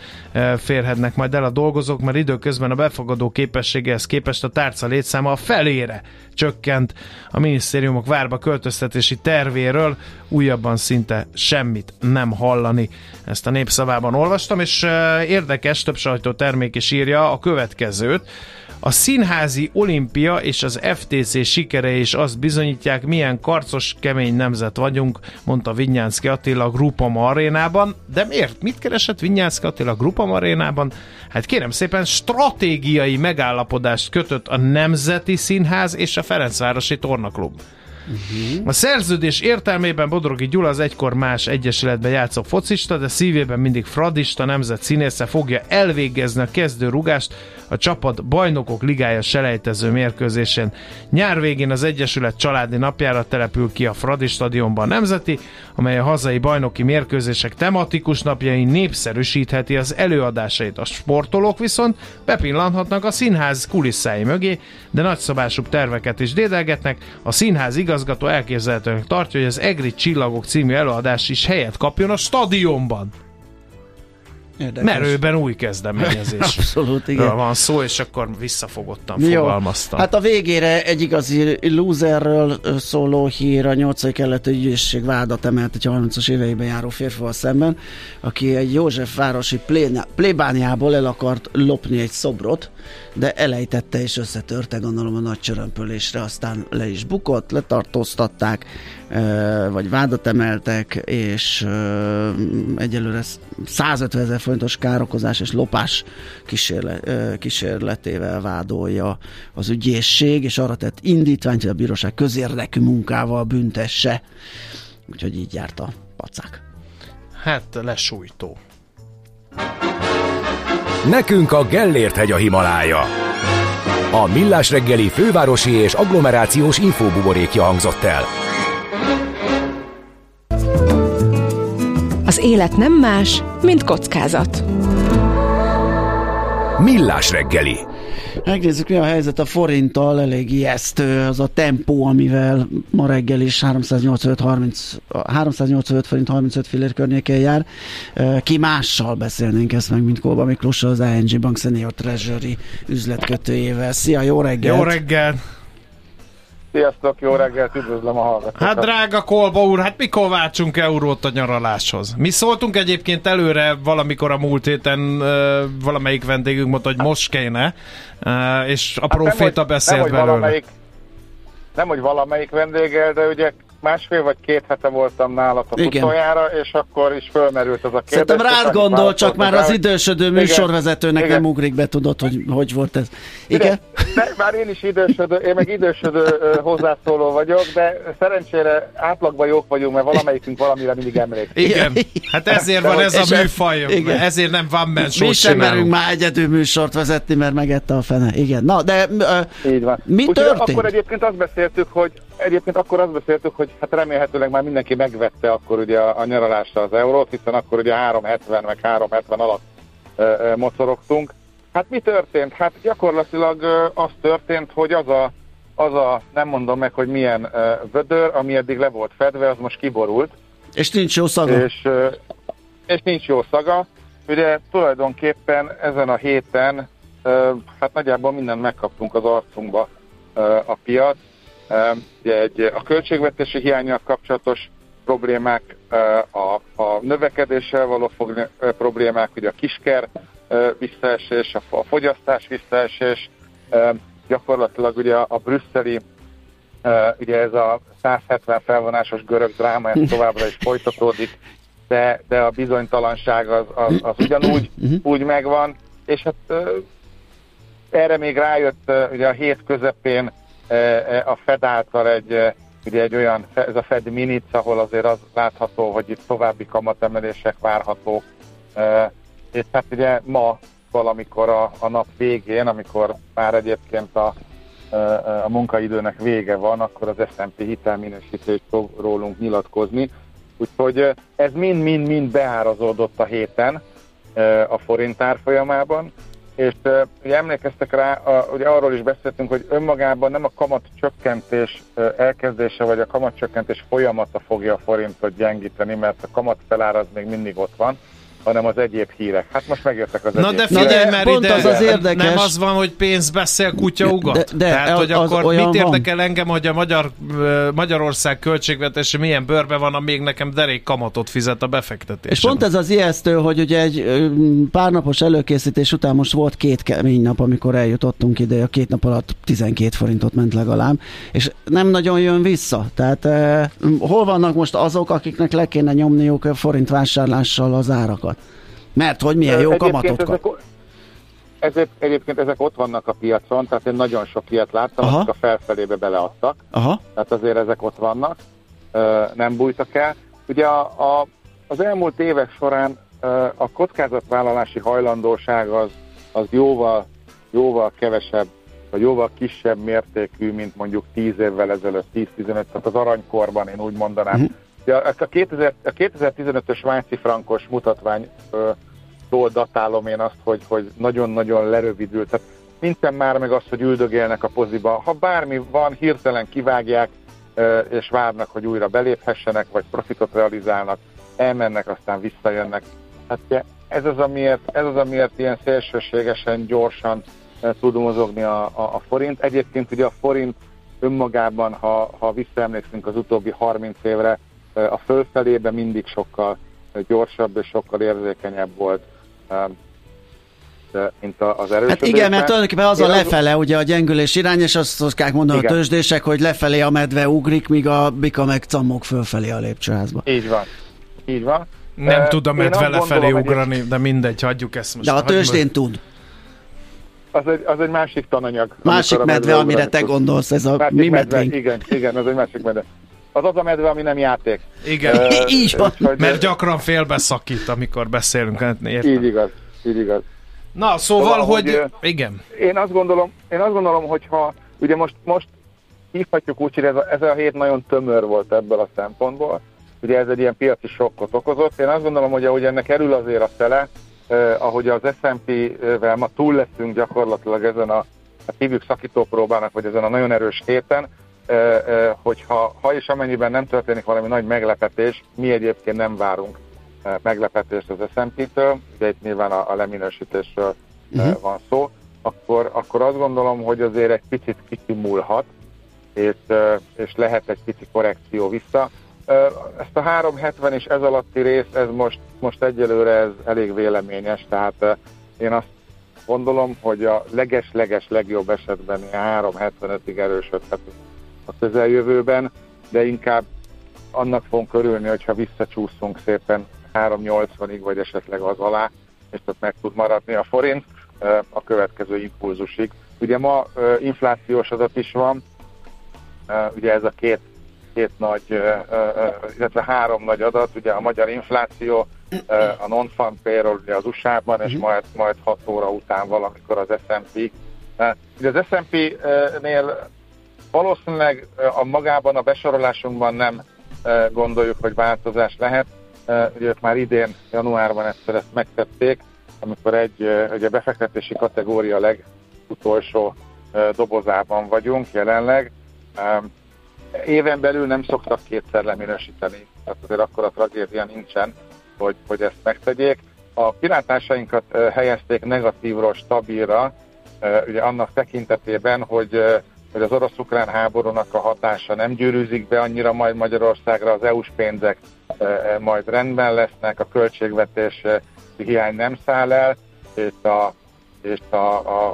férhetnek majd el a dolgozók, mert időközben a befogadó képességéhez képest a tárca létszáma a felére csökkent. A minisztériumok várba költöztetési tervéről újabban szinte semmit nem hallani. Ezt a Népszavában olvastam, és érdekes, több sajtótermék is írja a következőt. A színházi olimpia és az FTC sikerei is azt bizonyítják, milyen karcos, kemény nemzet vagyunk, mondta Vinyánszky Attila a Groupama Arénában. De miért? Mit keresett Vinyánszky Attila a Groupama Arénában? Hát kérem szépen, stratégiai megállapodást kötött a Nemzeti Színház és a Ferencvárosi Tornaklub. A szerződés értelmében Bodrogi Gyula, az egykor más egyesületben játszó focista, de szívében mindig fradista nemzet színésze fogja elvégezni a kezdőrugást a csapat Bajnokok Ligája selejtező mérkőzésén. Nyár végén az egyesület családi napjára települ ki a Fradi stadionban nemzeti, amely a hazai bajnoki mérkőzések tematikus napjain népszerűsítheti az előadásait. A sportolók viszont bepillanthatnak a színház kulisszái mögé, de nagyszabásúbb terveket is dédelgetnek. A színház igazgató elképzelhetőnek tartja, hogy az Egri Csillagok című előadás is helyet kapjon a stadionban. Érdekes. Merőben új kezdeményezés. Abszolút, igen. Van szó, és akkor visszafogottan fogalmaztam. Hát a végére egy igazi lúzerről szóló hír: a 8. keleti ügyészség vádat emelt egy 30-as éveiben járó férfival szemben, aki egy józsefvárosi plébániából el akart lopni egy szobrot, de elejtette és összetörte, gondolom a nagy csörömpölésre, aztán le is bukott, letartóztatták, vagy vádat emeltek, és egyelőre 150 000 fontos károkozás és lopás kísérletével vádolja az ügyészség, és arra tett indítványt, hogy a bíróság közérdekű munkával büntesse. Úgyhogy így járt a pacák. Hát lesújtó. Nekünk a Gellért hegy a Himalája. A Millás reggeli fővárosi és agglomerációs infóbuborékja hangzott el. Az élet nem más, mint kockázat. Millás reggeli. Megnézzük, mi a helyzet a forinttal. Elég ijesztő az a tempó, amivel ma reggel is 385 forint 35 fillér környékén jár. Ki mással beszélnénk ezt meg, mint Kóba Miklós, az ING Bank Senior Treasury üzletkötőjével. Szia, jó reggelt! Jó reggelt! Sziasztok, jó reggelt, üdvözlöm a hallgatókat. Hát drága Kolba úr, hát mikor váltsunk eurót a nyaraláshoz? Mi szóltunk egyébként előre valamikor a múlt héten, valamelyik vendégünk mondta, hogy most kéne, és a proféta beszélt belőle. Nem, hogy valamelyik vendéggel, de ugye másfél vagy két hete voltam nálatok utoljára, és akkor is fölmerült az a kérdés. Szerintem rád gondol, csak már az idősödő műsorvezetőnek nem ugrik be, tudod, hogy volt ez. Igen? De, már én is idősödő hozzászóló vagyok, de szerencsére átlagban jók vagyunk, mert valamelyikünk valamire mindig emlékszik. Igen, hát ezért van ez a műfaj, ezért nem van mensót. Mi sem merünk már egyedül műsort vezetni, mert megette a fene. Igen, na de mi történt? Akkor azt beszéltük, hogy hát remélhetőleg már mindenki megvette akkor ugye a nyaralásra az eurót, hiszen akkor ugye 3,70 meg 3,70 alatt mocorogtunk. Hát mi történt? Hát gyakorlatilag az történt, hogy az a nem mondom meg, hogy milyen vödör, ami eddig le volt fedve, az most kiborult. És nincs jó szaga. És nincs jó szaga. Ugye tulajdonképpen ezen a héten hát nagyjából mindent megkaptunk az arcunkba a piac. Ugye a költségvetési hiánnyal kapcsolatos problémák, a növekedéssel való problémák, ugye a kisker visszaesés, a fogyasztás visszaesés, gyakorlatilag ugye a brüsszeli, ugye ez a 170 felvonásos görög dráma, ez továbbra is folytatódik, de a bizonytalanság az ugyanúgy úgy megvan, és hát erre még rájött ugye a hét közepén a Fed által egy olyan, ez a Fed Minutes, ahol azért az látható, hogy itt további kamatemelések várhatók, és hát ugye ma valamikor a nap végén, amikor már egyébként a munkaidőnek vége van, akkor az S&P hitelminősítést fog rólunk nyilatkozni. Úgyhogy ez mind-mind-mind beárazódott a héten a forint árfolyamában, és ugye emlékeztek rá, ugye arról is beszéltünk, hogy önmagában nem a kamatcsökkentés elkezdése, vagy a kamatcsökkentés folyamata fogja a forintot gyengíteni, mert a kamatfelár az még mindig ott van, hanem az egyéb hírek. Hát most megjöttek az egyéb hírek. Na de figyelj, mert ide az érdekes. Nem az van, hogy pénz beszél, kutya ugat. De tehát, hogy akkor mit érdekel engem, hogy a Magyarország költségvetése milyen bőrbe van, amíg nekem derék kamatot fizet a befektetésem. És pont ez az ijesztő, hogy ugye egy párnapos előkészítés után most volt két kemény nap, amikor eljutottunk ide, a két nap alatt 12 forintot ment legalább, és nem nagyon jön vissza. Tehát hol vannak most azok, akiknek le kéne nyomniuk forintvásárlással az árakat? Mert hogy milyen jó kamatot kap. Egyébként ezek ott vannak a piacon, tehát én nagyon sok ilyet láttam, akik a felfelébe beleadtak. Aha. Tehát azért ezek ott vannak, nem bújtak el. Ugye az elmúlt évek során a kockázatvállalási hajlandóság az jóval kevesebb, vagy jóval kisebb mértékű, mint mondjuk 10 évvel ezelőtt, 10-15, tehát az aranykorban én úgy mondanám. Uh-huh. A 2015-ös svájci frankos mutatványtól datálom én azt, hogy nagyon-nagyon lerövidült. Tehát nincsen már meg az, hogy üldögélnek a poziba. Ha bármi van, hirtelen kivágják, és várnak, hogy újra beléphessenek, vagy profitot realizálnak, elmennek, aztán visszajönnek. Hát ez az, amiért ilyen szélsőségesen, gyorsan tud mozogni a forint. Egyébként ugye a forint önmagában, ha visszaemlékszünk az utóbbi 30 évre, a fölfelében mindig sokkal gyorsabb és sokkal érzékenyebb volt, mint az erősödésben. Hát igen, mert tulajdonképpen az a lefele, ugye a gyengülés irány, és azt szokták mondani a tőzsdések, hogy lefelé a medve ugrik, míg a bika meg cammog fölfelé a lépcsőházba. Így van. Nem tud a medve lefelé ugrani, de mindegy, hagyjuk ezt most. De a tőzsdén tud. Az egy másik tananyag. Másik medve, amire te gondolsz, ez a mi medvénk. Igen, az egy másik medve. Az a medve, ami nem játék. Igen, így van. Mert gyakran félbeszakít, amikor beszélünk. Értem. Így igaz. Na, szóval hogy igen. Én azt gondolom, hogy ha ugye most hívhatjuk úgy, hogy ez a hét nagyon tömör volt ebből a szempontból. Ugye ez egy ilyen piaci sokkot okozott. Én azt gondolom, hogy ahogy ennek erül azért a szele, ahogy az S&P-vel ma túl leszünk gyakorlatilag ezen a hívjuk szakítópróbának, vagy ezen a nagyon erős héten, hogyha és amennyiben nem történik valami nagy meglepetés, mi egyébként nem várunk meglepetést az S&P-től, ugye itt nyilván a leminősítésről van szó, akkor azt gondolom, hogy azért egy picit kicsimulhat, és lehet egy pici korrekció vissza. Ezt a 370 és ez alatti rész, ez most egyelőre ez elég véleményes, tehát én azt gondolom, hogy a leges-leges legjobb esetben a 375-ig erősödhet a közeljövőben, de inkább annak fogunk örülni, hogyha visszacsúszunk szépen 380-ig, vagy esetleg az alá, és ott meg tud maradni a forint a következő impulzusig. Ugye ma inflációs adat is van, ugye ez a két nagy, illetve három nagy adat, ugye a magyar infláció, a non-farm payroll ugye az USA-ban, és majd 6 óra után valamikor az S&P. Ugye az S&P-nél valószínűleg a magában, a besorolásunkban nem gondoljuk, hogy változás lehet. Ugye ők már idén, januárban ezt megtették, amikor ugye befektetési kategória legutolsó dobozában vagyunk jelenleg. Éven belül nem szoktak kétszer leminősíteni, tehát azért akkora tragédia nincsen, hogy ezt megtegyék. A kilátásainkat helyezték negatívról stabilra, ugye annak tekintetében, hogy hogy az orosz-ukrán háborúnak a hatása nem gyűrűzik be annyira majd Magyarországra, az EU-s pénzek majd rendben lesznek, a költségvetés hiány nem száll el, és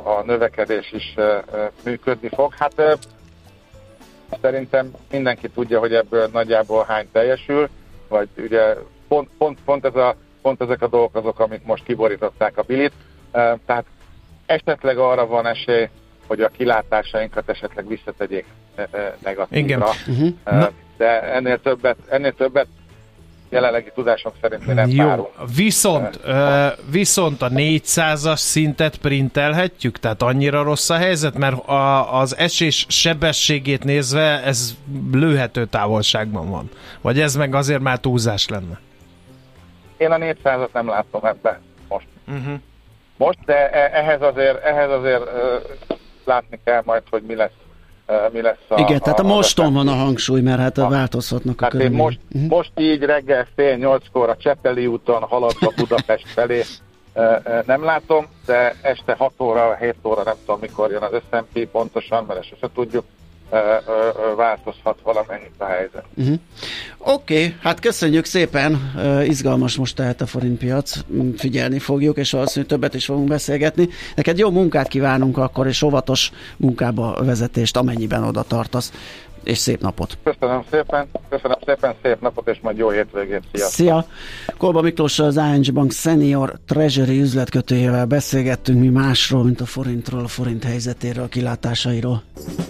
a növekedés is működni fog. Hát szerintem mindenki tudja, hogy ebből nagyjából hány teljesül, vagy ugye pont ezek a dolgok azok, amik most kiborították a bilit. Tehát esetleg arra van esély, hogy a kilátásainkat esetleg visszategyék negatívra. De ennél többet jelenlegi tudásom szerint mi nem várunk. Viszont a 400-as szintet printelhetjük? Tehát annyira rossz a helyzet? Mert az esés sebességét nézve ez lőhető távolságban van. Vagy ez meg azért már túlzás lenne? Én a 400-at nem látom ebben most. Uh-huh. Most, de ehhez azért látni kell majd, hogy mi lesz a... Igen, tehát a moston van a hangsúly, mert hát változhatnak a körülmények. Most így reggel 7-8-kor a Csepeli úton haladva Budapest felé nem látom, de este 6 óra, 7 óra, nem tudom mikor jön az S&P pontosan, mert ezt sem tudjuk, változhat valamennyit a helyzet. Uh-huh. Oké, hát köszönjük szépen, izgalmas most tehát a forintpiac, figyelni fogjuk, és valószínűleg többet is fogunk beszélgetni. Neked jó munkát kívánunk akkor, és óvatos munkába vezetést, amennyiben oda tartasz, és szép napot! Köszönöm szépen, szép napot, és majd jó hétvégét, sziasztok! Szia! Kolba Miklós, az ING Bank Senior Treasury üzletkötőjével beszélgettünk mi másról, mint a forintról, a forint helyzetéről, a kilátásairól.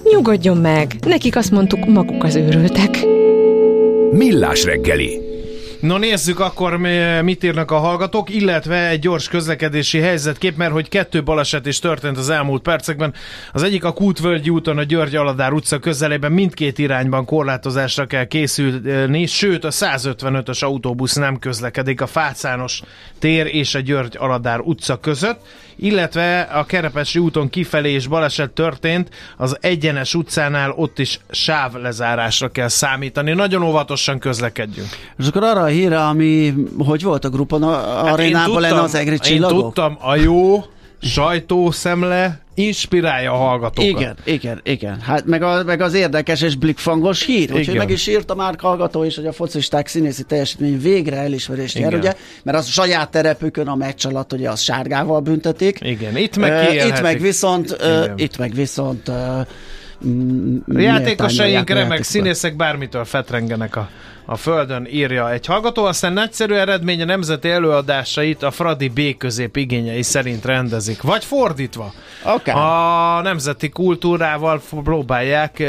Nyugodjon meg! Nekik azt mondtuk, maguk az őrültek. Millás reggeli. No, nézzük akkor, mit írnak a hallgatók, illetve egy gyors közlekedési helyzetkép, mert hogy 2 baleset is történt az elmúlt percekben. Az egyik a Kútvölgyi úton, a György-Aladár utca közelében mindkét irányban korlátozásra kell készülni, sőt a 155-ös autóbusz nem közlekedik a Fácsános tér és a György-Aladár utca között, illetve a Kerepesi úton kifelé is baleset történt, az Egyenes utcánál, ott is sávlezárásra kell számítani. Nagyon óvatosan közlekedjünk. És akkor arra híre, ami, hogy volt a Groupon arénában lenne az egri csillagok? Én tudtam, a jó sajtószemle inspirálja a hallgatókat. Igen. Hát meg az érdekes és blikfangos hír. Igen. Úgyhogy meg is írt a Márk hallgató is, hogy a focisták színészi teljesítmény végre elismerést nyer, ugye? Mert az saját terepükön a meccs alatt, ugye, az sárgával büntetik. Igen, itt meg kiélhetik. Itt meg viszont játékosaink, remek színészek bármitől fetrengenek a földön, írja egy hallgató. Aztán nagyszerű eredmény, a nemzeti előadásait a Fradi B közép igényei szerint rendezik. Vagy fordítva. Okay. A nemzeti kultúrával próbálják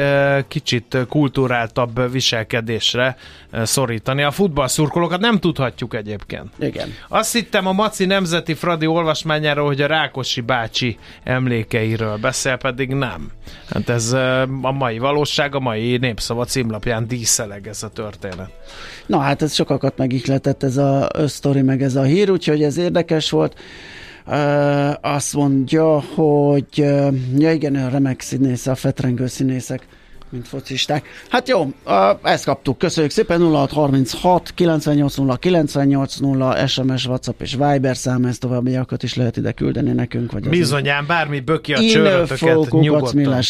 kicsit kulturáltabb viselkedésre szorítani a futballszurkolókat. Nem tudhatjuk egyébként. Igen. Azt hittem a Maci nemzeti Fradi olvasmányáról, hogy a Rákosi bácsi emlékeiről beszél, pedig nem. Hát ez a mai valóság, a mai Népszava címlapján díszeleg ez a történet. Na hát ez sokakat megihletett, ez a sztori, meg ez a hír, úgyhogy ez érdekes volt. Azt mondja, hogy igen, a remek színész, a fetrengő színészek, mint focisták. Hát jó, ezt kaptuk. Köszönjük szépen. 0636 980 980 SMS, WhatsApp és Viber szám, ezt továbbiakat is lehet ide küldeni nekünk. Vagy bizonyán, bármi böki a csőrötöket nyugodtan.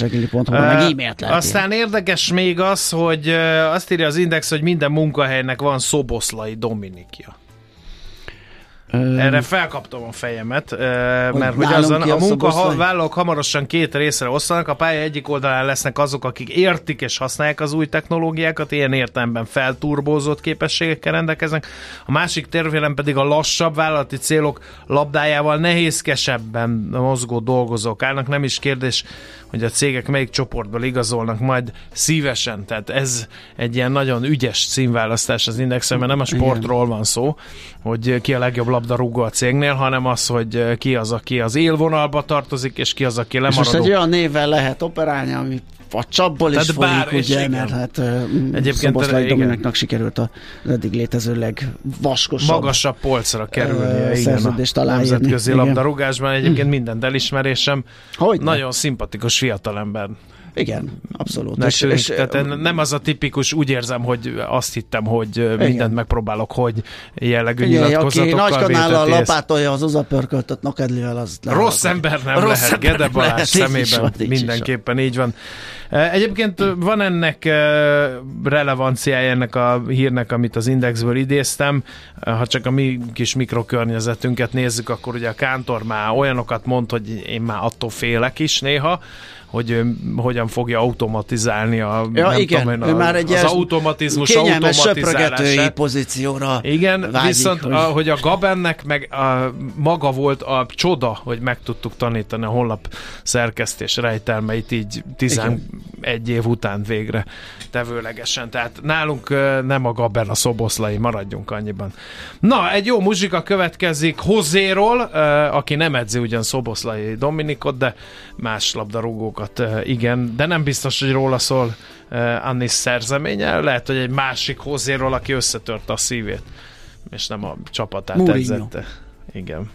Meg e-mailt lehet. Aztán érdekes még az, hogy azt írja az Index, hogy minden munkahelynek van szoboszlai Dominikja. Erre felkaptam a fejemet, mert hogy azon a munkavállalók hamarosan 2 részre osztanak, a pálya egyik oldalán lesznek azok, akik értik és használják az új technológiákat, ilyen értelemben felturbózott képességekkel rendelkeznek, a másik térfélem pedig a lassabb vállalati célok labdájával nehézkesebben mozgó dolgozók állnak, nem is kérdés, hogy a cégek melyik csoportból igazolnak majd szívesen, tehát ez egy ilyen nagyon ügyes címválasztás az Indexen, mert nem a sportról van szó, hogy ki a legjobb labdarúgó a cégnél, hanem az, hogy ki az, aki az élvonalba tartozik, és ki az, aki lemaradó. És most egy olyan névvel lehet operálni, ami a csapból is folyik, ugye, mert hát Szoboszlai Dominiknak sikerült az eddig létező legvaskosabb, magasabb polcra kerülnie, szerződést aláírni. Nemzetközi labdarúgásban egyébként mindent elismerésem. Nagyon szimpatikus fiatalember Igen, abszolút. Tehát nem az a tipikus, úgy érzem, hogy azt hittem, hogy mindent megpróbálok, hogy jellegű nyilatkozatokkal véteti. Aki nagy kanállal lapátolja az uzapörköltött nokedlivel, az rossz ember nem lehet. Gede Balázs szemében mindenképpen így van. Egyébként van ennek relevanciája ennek a hírnek, amit az Indexből idéztem. Ha csak a mi kis mikrokörnyezetünket nézzük, akkor ugye a Kantor már olyanokat mond, hogy én már attól félek is néha, hogy hogyan fogja automatizálni a, az automatizmus kényelmes söprögetői pozícióra. Igen, vágyik, viszont hogy a Gabennek meg maga volt a csoda, hogy meg tudtuk tanítani a honlap szerkesztés rejtelmeit így 11 év után végre tevőlegesen. Tehát nálunk nem a Gaben a szoboszlai, maradjunk annyiban. Na, egy jó muzsika következik Hozéról, aki nem edzi ugyan Szoboszlai Dominikot, de más labdarúgókat igen, de nem biztos, hogy róla szól Annis szerzeménye, lehet, hogy egy másik Hozéról, aki összetörte a szívét, és nem a csapatát edzette. Igen.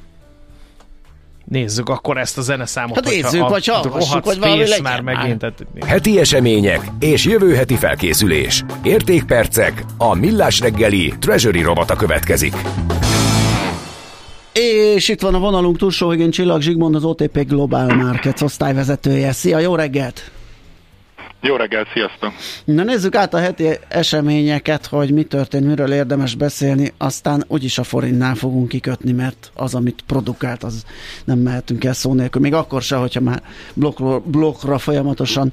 Nézzük akkor ezt a zeneszámot, hát hogyha rohadt fész már megint. Heti események és jövő heti felkészülés. Értékpercek, a Millás reggeli Treasury robata következik. És itt van a vonalunk túlsó végén Csillag Zsigmond, az OTP Global Markets osztályvezetője. Szia, jó reggelt! Jó reggelt, sziasztok! Na nézzük át a heti eseményeket, hogy mi történt, miről érdemes beszélni, aztán úgyis a forintnál fogunk kikötni, mert az, amit produkált, az nem mehetünk el szó nélkül. Még akkor se, hogyha már blokkra folyamatosan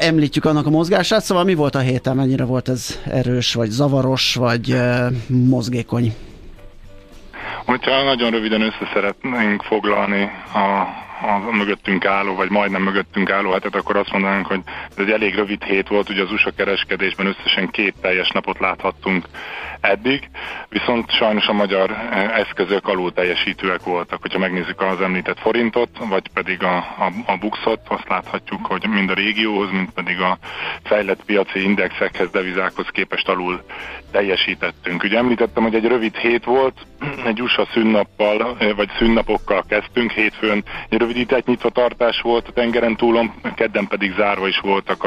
említjük annak a mozgását. Szóval mi volt a héten, mennyire volt ez erős, vagy zavaros, vagy mozgékony? Hogyha nagyon röviden össze szeretnénk foglalni a mögöttünk álló, vagy majdnem mögöttünk álló hetet, akkor azt mondanánk, hogy ez egy elég rövid hét volt, ugye az USA kereskedésben összesen 2 teljes napot láthattunk eddig, viszont sajnos a magyar eszközök alul teljesítőek voltak. Hogyha megnézzük az említett forintot, vagy pedig a buxot, azt láthatjuk, hogy mind a régióhoz, mind pedig a fejlett piaci indexekhez, devizákhoz képest alul teljesítettünk. Ugye említettem, hogy egy rövid hét volt, egy USA szünnappal, vagy szünnapokkal kezdtünk, hétfőn egy rövidített nyitva tartás volt a tengeren túlon, kedden pedig zárva is voltak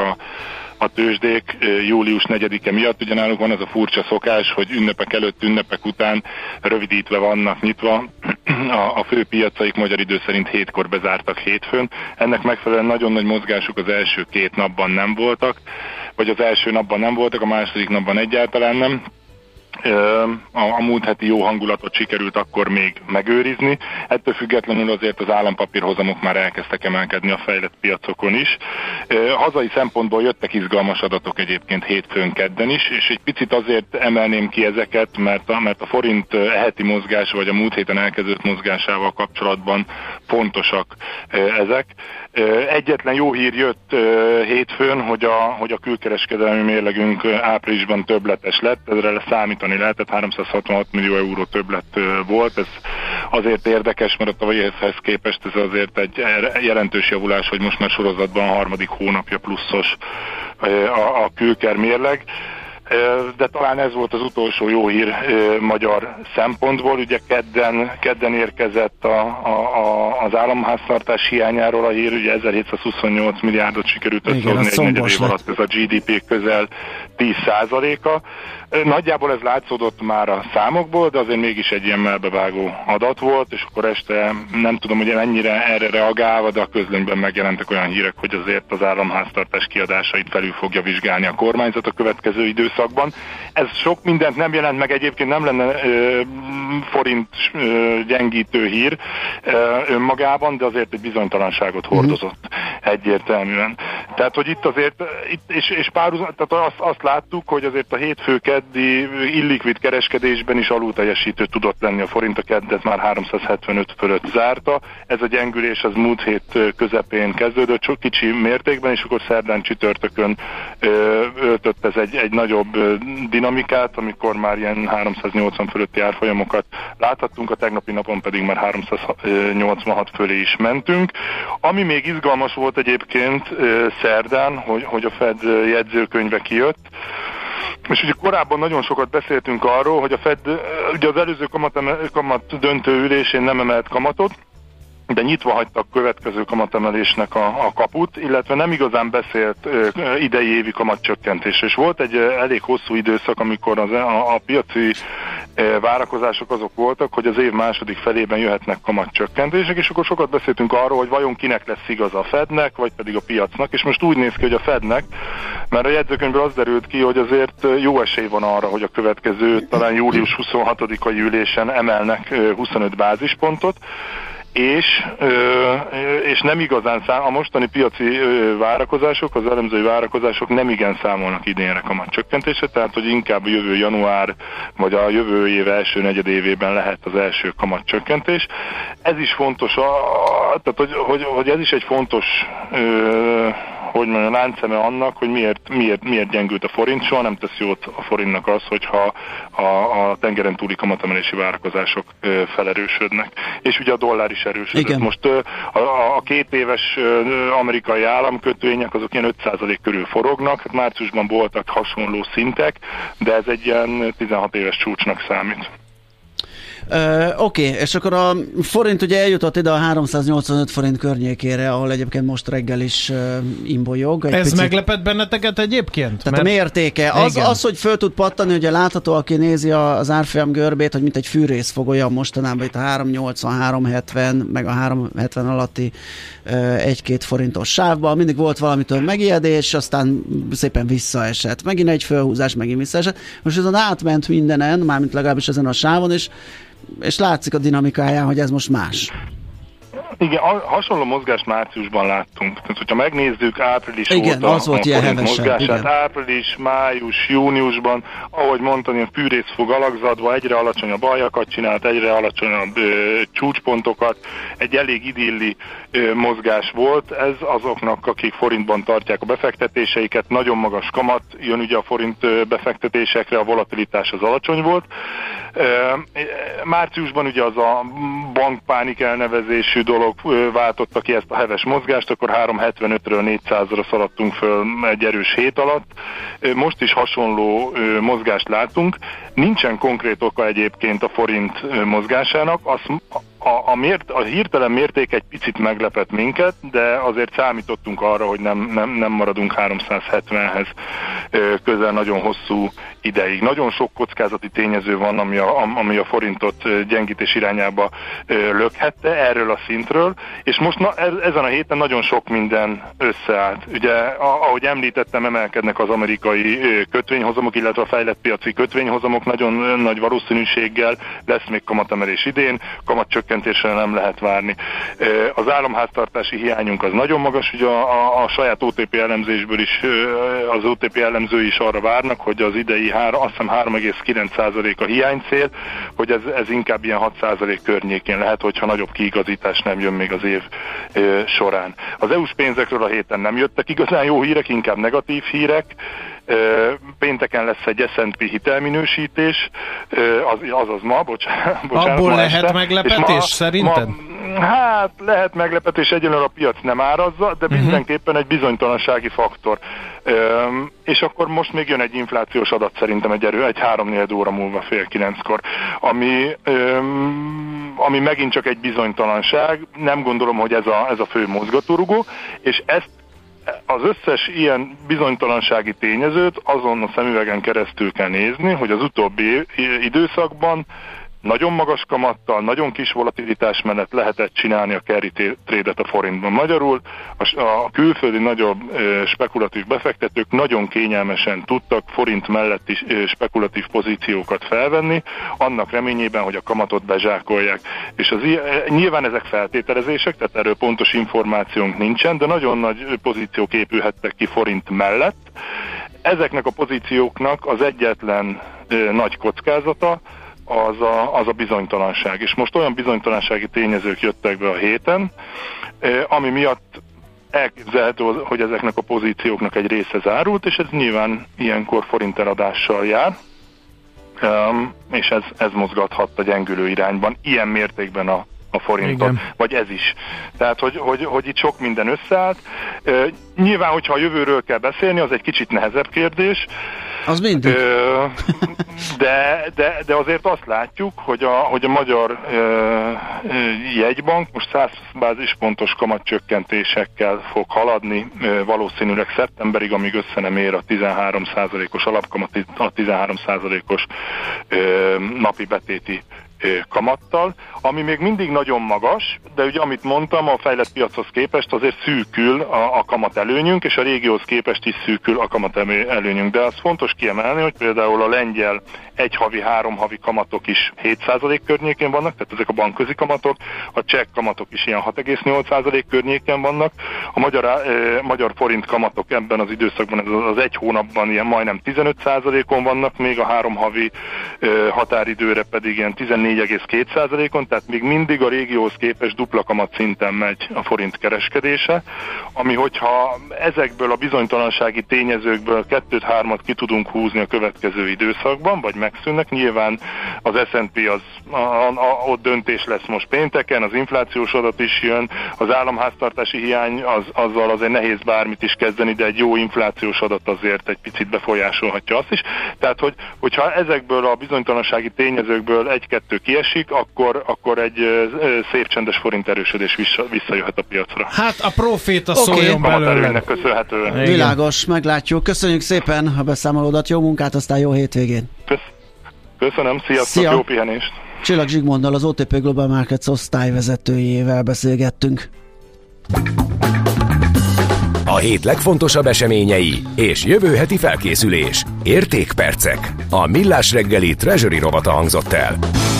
a tőzsdék július 4-e miatt. Ugye nálunk van az a furcsa szokás, hogy ünnepek előtt, ünnepek után rövidítve vannak nyitva. A fő piacaik magyar idő szerint 7-kor bezártak hétfőn. Ennek megfelelően nagyon nagy mozgásuk az első 2 napban nem voltak, vagy az első napban nem voltak, a második napban egyáltalán nem. A múlt heti jó hangulatot sikerült akkor még megőrizni. Ettől függetlenül azért az állampapírhozamok már elkezdtek emelkedni a fejlett piacokon is. Hazai szempontból jöttek izgalmas adatok egyébként hétfőn, kedden is, és egy picit azért emelném ki ezeket, mert a forint heti mozgása, vagy a múlt héten elkezdődött mozgásával kapcsolatban fontosak ezek. Egyetlen jó hír jött hétfőn, hogy a külkereskedelmi mérlegünk áprilisban többletes lett, ezre számítani lehetett, 366 millió euró többlet volt, ez azért érdekes, mert a tavalyihez képest ez azért egy jelentős javulás, hogy most már sorozatban a 3. hónapja pluszos a külker mérleg. De talán ez volt az utolsó jó hír magyar szempontból. Ugye kedden érkezett az államháztartás hiányáról a hír, ugye 1728 milliárdot sikerült összehoznia egy negyed év alatt, ez a GDP közel 10%-a. Nagyjából ez látszódott már a számokból, de azért mégis egy ilyen melbevágó adat volt, és akkor este nem tudom, hogy mennyire erre reagálva, de a közlönyben megjelentek olyan hírek, hogy azért az államháztartás kiadásait felül fogja vizsgálni a kormányzat a következő időszakban. Ez sok mindent nem jelent meg, egyébként nem lenne forint gyengítő hír önmagában, de azért egy bizonytalanságot hordozott egyértelműen. Tehát, hogy itt azért, tehát azt láttuk, hogy azért a hétfő-keddi illikvid kereskedésben is alulteljesítő tudott lenni a forint, a keddet már 375 fölött zárta. Ez a gyengülés az múlt hét közepén kezdődött, csak kicsi mértékben, és akkor szerdán csütörtökön öltött ez egy nagyobb dinamikát, amikor már ilyen 380 fölötti árfolyamokat láthattunk, a tegnapi napon pedig már 386 fölé is mentünk. Ami még izgalmas volt egyébként szerdán, hogy a Fed jegyzőkönyve kijött, és ugye korábban nagyon sokat beszéltünk arról, hogy a Fed ugye az előző kamat döntő ülésén nem emelt kamatot, de nyitva hagytak következő kamatemelésnek a kaput, illetve nem igazán beszélt idei évi kamatcsökkentés. És volt egy elég hosszú időszak, amikor a piaci várakozások azok voltak, hogy az év második felében jöhetnek kamatcsökkentések, és akkor sokat beszéltünk arról, hogy vajon kinek lesz igaza, a Fednek, vagy pedig a piacnak, és most úgy néz ki, hogy a Fednek, mert a jegyzőkönyvből az derült ki, hogy azért jó esély van arra, hogy a következő, talán július 26-ai ülésen emelnek 25 bázispontot, és nem igazán a mostani piaci várakozások, az elemzői várakozások nem igen számolnak idénre kamatcsökkentésre, tehát hogy inkább a jövő január vagy a jövő év első negyedévében lehet az első kamatcsökkentés. Ez is fontos, tehát hogy ez is egy fontos láncszeme annak, hogy miért gyengült a forint. Soha nem tesz jót a forintnak az, hogyha a tengeren túli kamatemelési várakozások felerősödnek. És ugye a dollár is erősödött. Igen. Most a 2 éves amerikai államkötvények azok ilyen 5% körül forognak. Hát márciusban voltak hasonló szintek, de ez egy ilyen 16 éves csúcsnak számít. Oké, és akkor a forint ugye eljutott ide a 385 forint környékére, ahol egyébként most reggel is imbolyog. Ez meglepett benneteket egyébként? Tehát a mértéke. Az, hogy föl tud pattani, ugye látható, aki nézi az árfolyam görbét, hogy mint egy fűrész fogolja mostanában itt a 3,80-3,70, meg a 3,70 alatti 1-2 forintos sávban. Mindig volt valamitől megijedés, aztán szépen visszaesett. Megint egy fölhúzás, megint visszaesett. Most azon átment mindenen, mármint legalábbis ezen a sávon, és látszik a dinamikáján, hogy ez most más. Igen, hasonló mozgást márciusban láttunk. Tehát, hogyha megnézzük április óta a forint mozgását, április, május, júniusban, ahogy mondtam, ilyen fűrész fog alakzadva, egyre alacsonyabb aljakat csinált, egyre alacsonyabb csúcspontokat, egy elég idilli mozgás volt. Ez azoknak, akik forintban tartják a befektetéseiket, nagyon magas kamat jön ugye a forint befektetésekre, a volatilitás az alacsony volt. Márciusban ugye az a bankpánik elnevezésű dolog váltotta ki ezt a heves mozgást, akkor 3,75-ről 400-ra szaladtunk föl egy erős hét alatt. Most is hasonló mozgást látunk. Nincsen konkrét oka egyébként a forint mozgásának. A hirtelen mérték egy picit meglepett minket, de azért számítottunk arra, hogy nem maradunk 370-hez közel nagyon hosszú ideig. Nagyon sok kockázati tényező van, ami a forintot gyengítés irányába lökhette erről a szintről, és most ezen a héten nagyon sok minden összeállt. Ugye, ahogy említettem, emelkednek az amerikai kötvényhozamok, illetve a fejlett piaci kötvényhozamok nagyon nagy valószínűséggel, lesz még kamatemelés idén, kamatcsökkentésre nem lehet várni. Az államháztartási hiányunk az nagyon magas, ugye a saját OTP elemzésből is, az OTP elemzői is arra várnak, hogy az idei azt hiszem 3,9% a hiánycél, hogy ez inkább ilyen 6% környékén lehet, hogyha nagyobb kiigazítás nem jön még az év során. Az EU-s pénzekről a héten nem jöttek igazán jó hírek, inkább negatív hírek. Pénteken lesz egy S&P hitelminősítés, ma, bocsánat. Abból lehet meglepetés szerinted? Hát lehet meglepetés, egyelőre a piac nem árazza, de mindenképpen egy bizonytalansági faktor. És akkor most még jön egy inflációs adat szerintem egy 3-4 óra múlva, fél kilenckor, ami megint csak egy bizonytalanság, nem gondolom, hogy ez a fő mozgatórugó, és ezt az összes ilyen bizonytalansági tényezőt azon a szemüvegen keresztül kell nézni, hogy az utóbbi időszakban nagyon magas kamattal, nagyon kis volatilitás mellett lehetett csinálni a carry trade-et a forintban. Magyarul a külföldi nagyobb spekulatív befektetők nagyon kényelmesen tudtak forint melletti spekulatív pozíciókat felvenni, annak reményében, hogy a kamatot bezsákolják. És nyilván ezek feltételezések, tehát erről pontos információnk nincsen, de nagyon nagy pozíciók épülhettek ki forint mellett. Ezeknek a pozícióknak az egyetlen nagy kockázata, az a bizonytalanság. És most olyan bizonytalansági tényezők jöttek be a héten, ami miatt elképzelhető, hogy ezeknek a pozícióknak egy része zárult, és ez nyilván ilyenkor forinteladással jár, és ez mozgathat a gyengülő irányban, ilyen mértékben a forintot, vagy ez is. Tehát, hogy itt sok minden összeállt. Nyilván, hogyha a jövőről kell beszélni, az egy kicsit nehezebb kérdés, Az mindig. De azért azt látjuk, hogy hogy a magyar jegybank most 100 bázispontos kamatcsökkentésekkel fog haladni valószínűleg szeptemberig, amíg össze nem ér a 13%-os alapkamat, a 13%-os napi betéti kamattal, ami még mindig nagyon magas, de ugye amit mondtam, a fejlett piachoz képest azért szűkül a kamat előnyünk, és a régióhoz képest is szűkül a kamat előnyünk. De az fontos kiemelni, hogy például a lengyel egyhavi, háromhavi kamatok is 7% környékén vannak, tehát ezek a bankközi kamatok, a cseh kamatok is ilyen 6,8% környékén vannak, a magyar forint kamatok ebben az időszakban, az egy hónapban ilyen majdnem 15%-on vannak, még a háromhavi határidőre pedig ilyen 14,2%-on, tehát még mindig a régióhoz képest dupla kamat szinten megy a forint kereskedése, ami hogyha ezekből a bizonytalansági tényezőkből 2-3-at ki tudunk húzni a következő időszakban, vagy megszűnnek, nyilván az S&P ott döntés lesz most pénteken, az inflációs adat is jön, az államháztartási hiány azzal azért nehéz bármit is kezdeni, de egy jó inflációs adat azért egy picit befolyásolhatja azt is, tehát hogyha ezekből a bizonytalansági tényezőkből egy-kettő kiesik, akkor egy szép csendes forint erősödés visszajöhet a piacra. Hát a proféta szóljon belőle. Köszönhetően. Világos, meglátjuk. Köszönjük szépen a beszámolódat, jó munkát, aztán jó hétvégén. Köszönöm, sziasztok, jó pihenést. Csillag Zsigmonddal, az OTP Global Markets osztályvezetőjével beszélgettünk. A hét legfontosabb eseményei és jövő heti felkészülés. Értékpercek. A Millás reggeli Treasury rovata hangzott el.